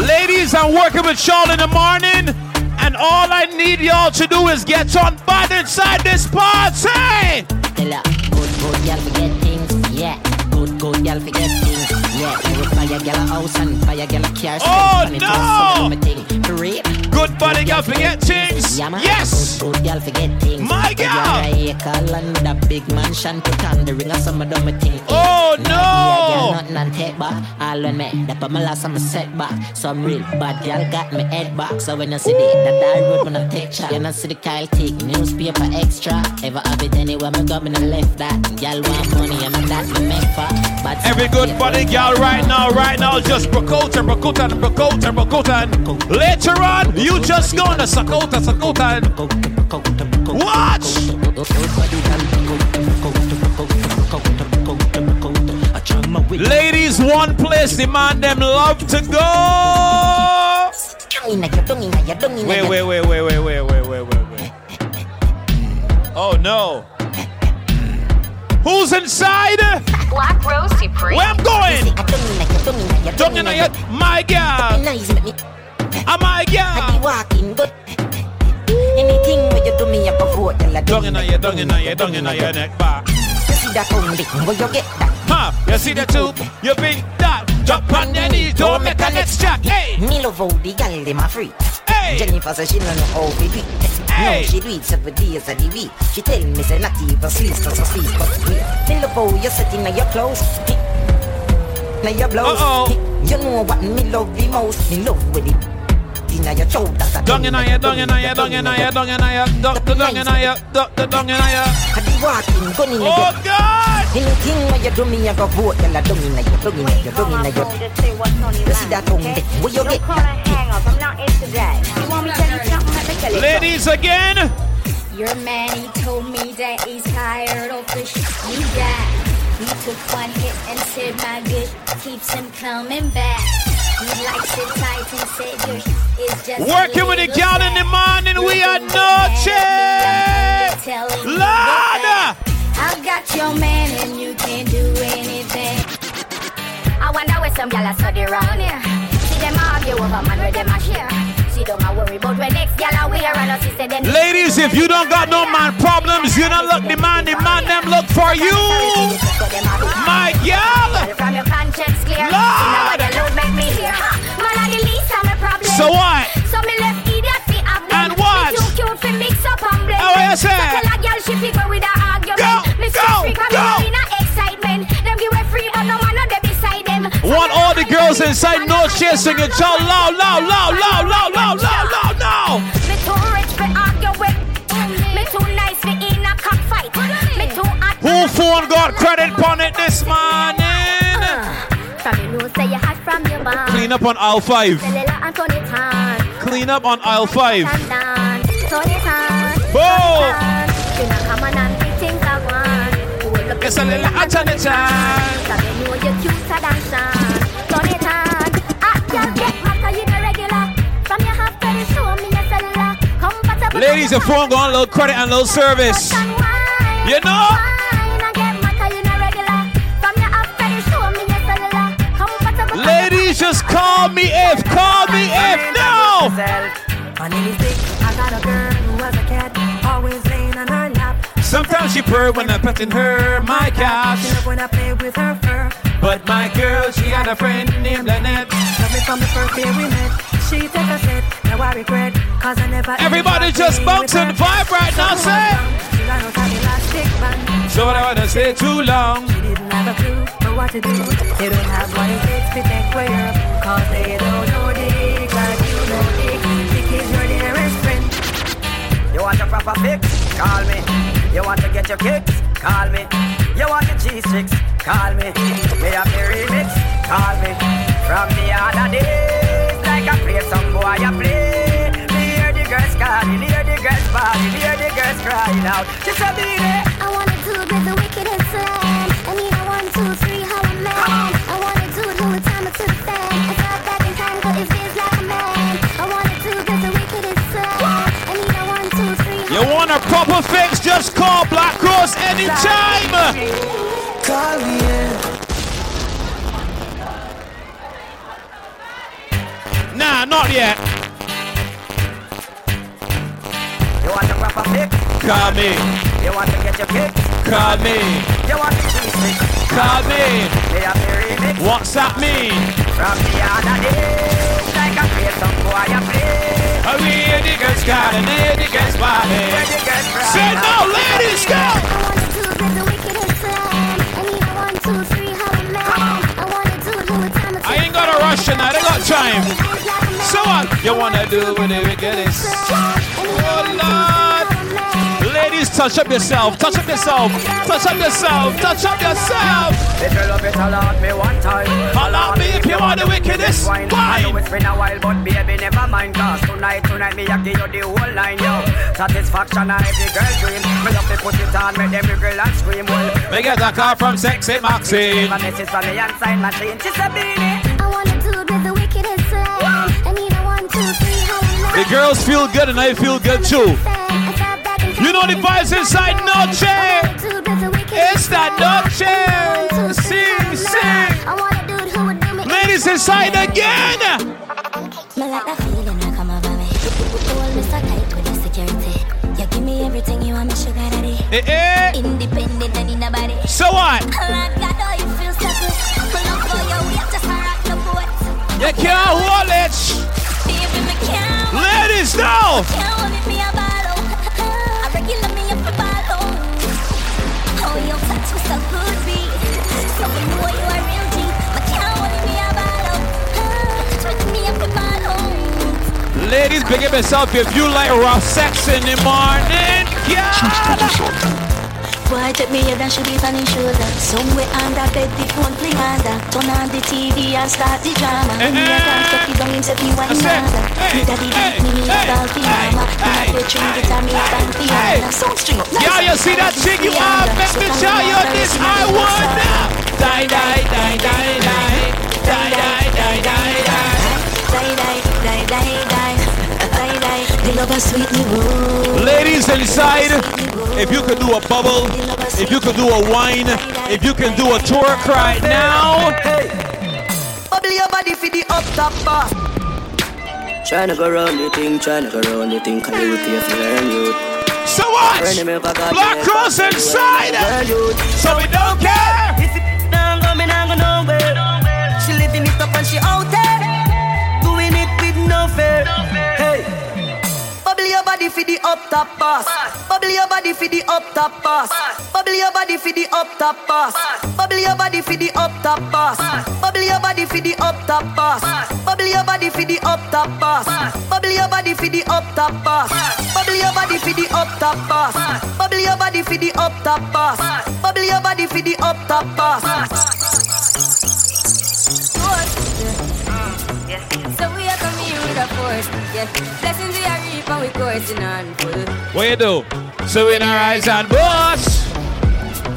Ladies, I'm working with y'all in the morning, and all I need y'all to do is get on bad inside this party. Good y'all forget things, yeah. Good y'all forget things, yeah. You buy a gala house and buy a gala car. Oh no! Good body y'all forget things. Yes. Good y'all forget things. My girl. A big mansion put on the ring of some of them things. Oh no! Nothing and take back. All when me that put my last on my setback. Some real bad y'all got me head back. So when I see that I road when I take chat, when I see the Kyle take newspaper extra. Ever have it anywhere me go me no left that. Y'all want money and that me make for. Every good body girl right now, just broke out and later on, you just gonna suck out and watch! Ladies, one place demand them love to go! Wait. Oh no! Who's inside? Black Rose Supreme. Where I'm going? Don't you know yet? My God. My God. Anything where you do me up a vote. Don't you know your neck back. You see that only where you get that. You see the tube, you bring that. Drop on your knees, don't make a next jack. Hey, me love all the gal, they my free. Hey, Jennifer says she don't know how to do it. No, she reads 7 days of the week. She tell me say not even sleep. Me love how you're sitting on your clothes. Now your blouse. You know what me love the most. Me love with it. Dung in a ya. Oh God! Anything where you do me, I go vote. Dung in a ya. You see that home? Where you get that? I'm not into that. You want me to tell you something? Ladies again. Your man, he told me that he's tired of the shit you got. He took one hit and said my good keeps him coming back. He likes it tight and said your shit is just working with a gal in the morning, and we are Noche! Lada! I've got your man and you can do anything. I wonder where some gal are study around here. See them argue over man where them are here. Ladies, if you don't got no man problems, you don't look the man them look for you. My girl. Lord. So what? And what? Oh, yes, want all the girls inside no chasing it. Y'all loud now. Me too rich for argue with. Me too nice for in a cockfight. Me too hot. Who phone got credit on it this morning? Clean up on aisle 5. Clean up on aisle 5. Boom. It's a little hot on the time. Ladies, if you want to go on a little credit and a little service, you know? Ladies, just call me if, no! I got a girl who was a cat, always laying on her lap. Sometimes she purr when I'm petting her, my gosh. When I play with her fur. But my girl, she had a friend named Lynette. Love me from the first day we met. She took a sip, now I regret, cause I never. Everybody just bounce and vibe right now, say. So what I wanna say too long. She didn't have a clue for what to do. They don't have what it takes to take way up, cause they don't know dick like you know dick. Dick is your dearest friend. You want a proper fix? Call me. You want to get your kicks? Call me. You want your cheese sticks? Call me. May I be remix? Call me. From the other day. I play some boy, I play. Me hear the girls calling, hear the girls bawling, hear the girls crying out. Just a minute. I wanna do with the wickedest slam. I need a 1, 2, 3, how a man. I wanna do it who it's time to the fan. I got back in time, but it feels like a man. I wanna do with the wickedest slam. I need a 1, 2, 3. You want a proper fix? Just call Black Rose anytime. Call me in. Nah, not yet. You want to grab a pick? Call me. You want to get your kick? Call me. You want to see me? Call me. They have the remix. What's that mean? From the other day, like a play some quiet play. A real niggas got a niggas body. Say no, ladies, go! I ain't got a rush and I don't got time. So what you wanna do with the wickedest? Oh Lord! Ladies, touch up yourself, touch up yourself, touch up yourself, touch up yourself! If you love it, allow me one time. Allow me if you want the wickedest. Why? I know it's been a while, but baby, never mind. Cause tonight, me a give you the whole line, yo. Satisfaction of every girl dream. Me love to put it on, make every girl and scream. Well, me get a call from Sexy Maxine. My message from me and sign machine. She's a beanie. I want to do with the wickedest slang. I need a 1, 2, 3, how the girls feel good and I feel good too. You know the vibes inside Noche. It's that Noche. Sing, sing. Ladies inside again. Me like that feeling that come over me. You hold me so tight with the security. You give me everything you want, me sugar daddy. Independent and in a body. So what? You can't hold it. Ladies, no. Ladies, pick up yourself if you like rough sex in the morning. Yeah. Boy, take me head and shoulders and shoulders. Somewhere under bed, the phone play under. Turn on the TV and start the drama. Me a dance, take it down himself, he want another. Me daddy beat me, about the mama. Me a play tune, guitar, me a band piano. Sound string up, nice. Yeah, you see that chick you are, make me tell you this, I wonder. Die, die, die, die, die. Die, die, die, die, die. Die, die, die, die, die. Die, die. They love a sweet new. Ladies inside, if you could do a bubble, if you could do a wine, if you can do a twerk right now. Bubble your body for the up top bar. Tryna go round the thing, tryna go round the thing, cause you with your feeling you. So what? Black Rose inside. So we don't care. If it down, go me down, go nowhere. She living it up and she out there, doing it with no fear. Bubble your body for the up top pass. Bubble your body for the up top pass. Bubble your body for the up top pass. Bubble your body for the up top pass. Bubble your body for the up top pass. Bubble your body for the up top pass. Bubble your body for the up top pass. Bubble your body for the up top pass. Bubble your body for the up top pass. Bubble your body for the up top pass. So we are coming here with a force. Yes, blessings we are. What you do? So we now rise and boss.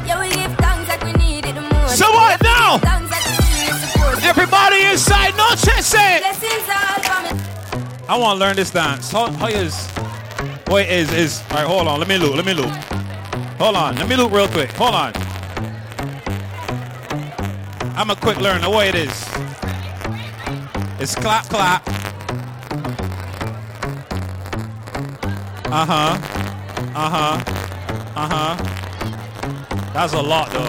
Yeah, we give thanks like we need it the most. So what now? Everybody inside, no chest it. I want to learn this dance. How is? What is? All right, hold on. Let me loop. Hold on. Let me loop real quick. Hold on. I'm a quick learner. What it is? It's clap, clap. That's a lot though.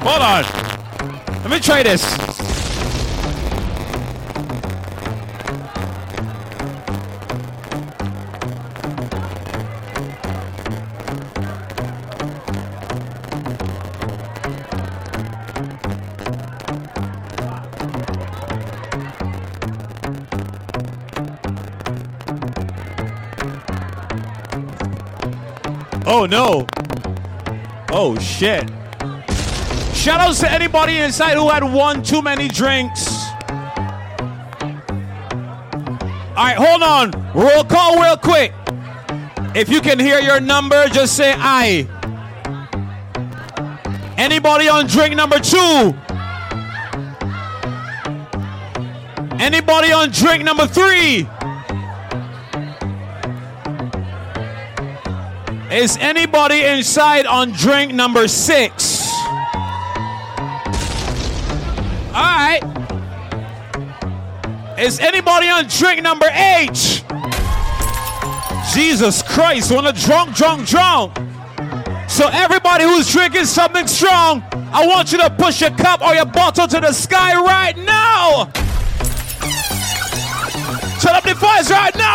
Hold on. Let me try this. Oh no! Oh shit! Shout outs to anybody inside who had one too many drinks. All right, hold on. Roll call real quick. If you can hear your number, just say aye. Anybody on drink number 2? Anybody on drink number 3? Is anybody inside on drink number 6? All right. Is anybody on drink number 8? Jesus Christ, wanna drunk. So everybody who's drinking something strong, I want you to push your cup or your bottle to the sky right now. Turn up the fires right now.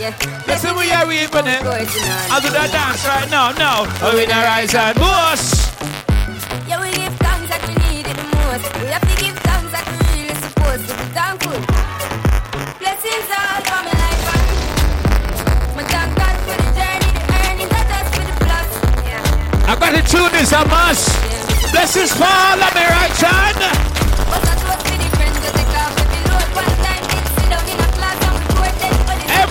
Yeah. Listen, we are reaping it. I'll do that dance right now, now. We're in the rise and boss. Yeah, we give thanks that we need it the most. We have to give thanks that we really supposed to be thankful. Blessings all for my life. My thank God for the journey, the earning, the dust for the plus. Yeah. I got to tune this, I must. Yeah. Blessings for all of my right hand.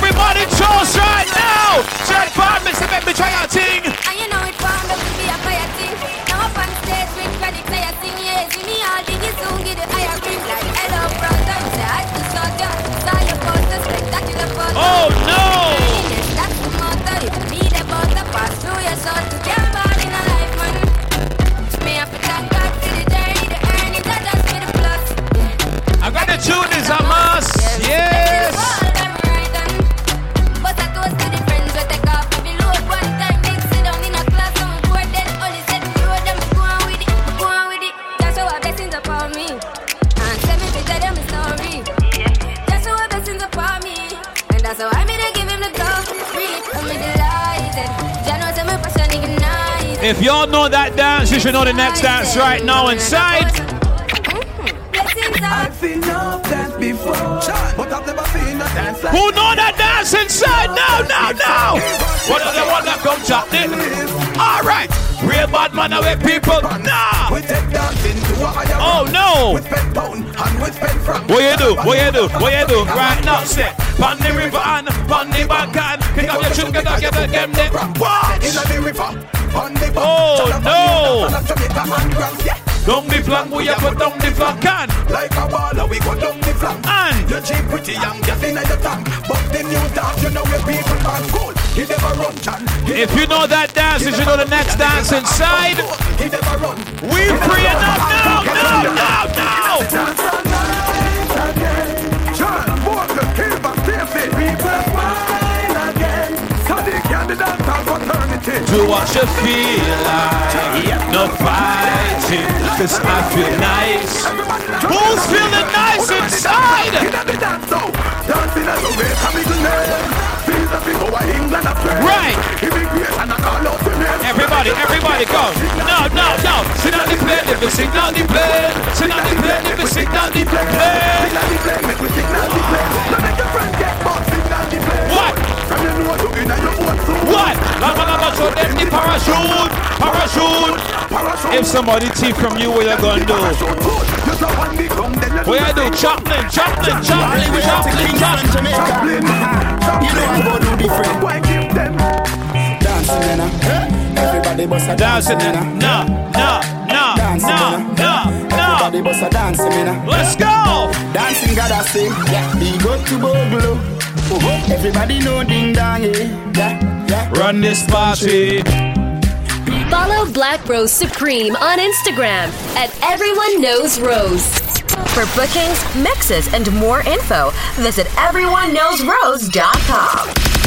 Everybody toast right now! Jack Bond, Mr. Beck, we try our ting! And you know it warm, but we be a fire ting. Now up on stage, drink credit, play a ting, yeah. See me all thing, you soon get the higher cream. Like hello, brother, you say I just saw you. Saw your photo, spectacular photo. Oh no! That's the motto, you need a butter, pass through your soul. You can't ball in a life, man. Me have to thank God for the journey, the earnings, I just for the plus. I got the tune is a must, yes! So I made her give him the dog, breathe, I'm delighted. Jano said my person ignited. If y'all know that dance, you should know the next dance right now inside. I've seen enough dance before, but I've never seen a dance like. Who know that dance inside? Now. What do they want to come chat in? All right. Real bad man away people, nah! We take dancing to a higher. Oh no! With pen pound and with pen frank. What you do? Right now, set. Pan the river and pan the back and pick up your sugar and give them the watch! In the river, pan the back. Oh no! Down the flank, we go down the flank and like a baller, we go down the flank. And you cheap pretty young, get in your tank. But the new dance, you know where people can go. If you know that dance, you should know the next dance inside. We free enough now. Do what you feel like, no fighting, cause I feel nice. Who's feeling nice inside? Right. Everybody go. No. Sit down the plane, if you sit down the plane. Sit down the plane, if you sit down the plane. Sit down the plane, if you sit down the plane. Don't make your friend get bored, sit down the plane. What? What? Lama, show them the parachute. If somebody tip from you, what you gonna do? What you do? Chaplin. You know I'm gonna do different. Dancing, everybody bust a dancing, no. Everybody bust a dancing, let's go. Dancing, gotta sing. Yeah, we go to Boglo. Everybody know ding dong, yeah. Run this party. Follow Black Rose Supreme on Instagram at Everyone Knows Rose. For bookings, mixes, and more info, visit everyoneknowsrose.com.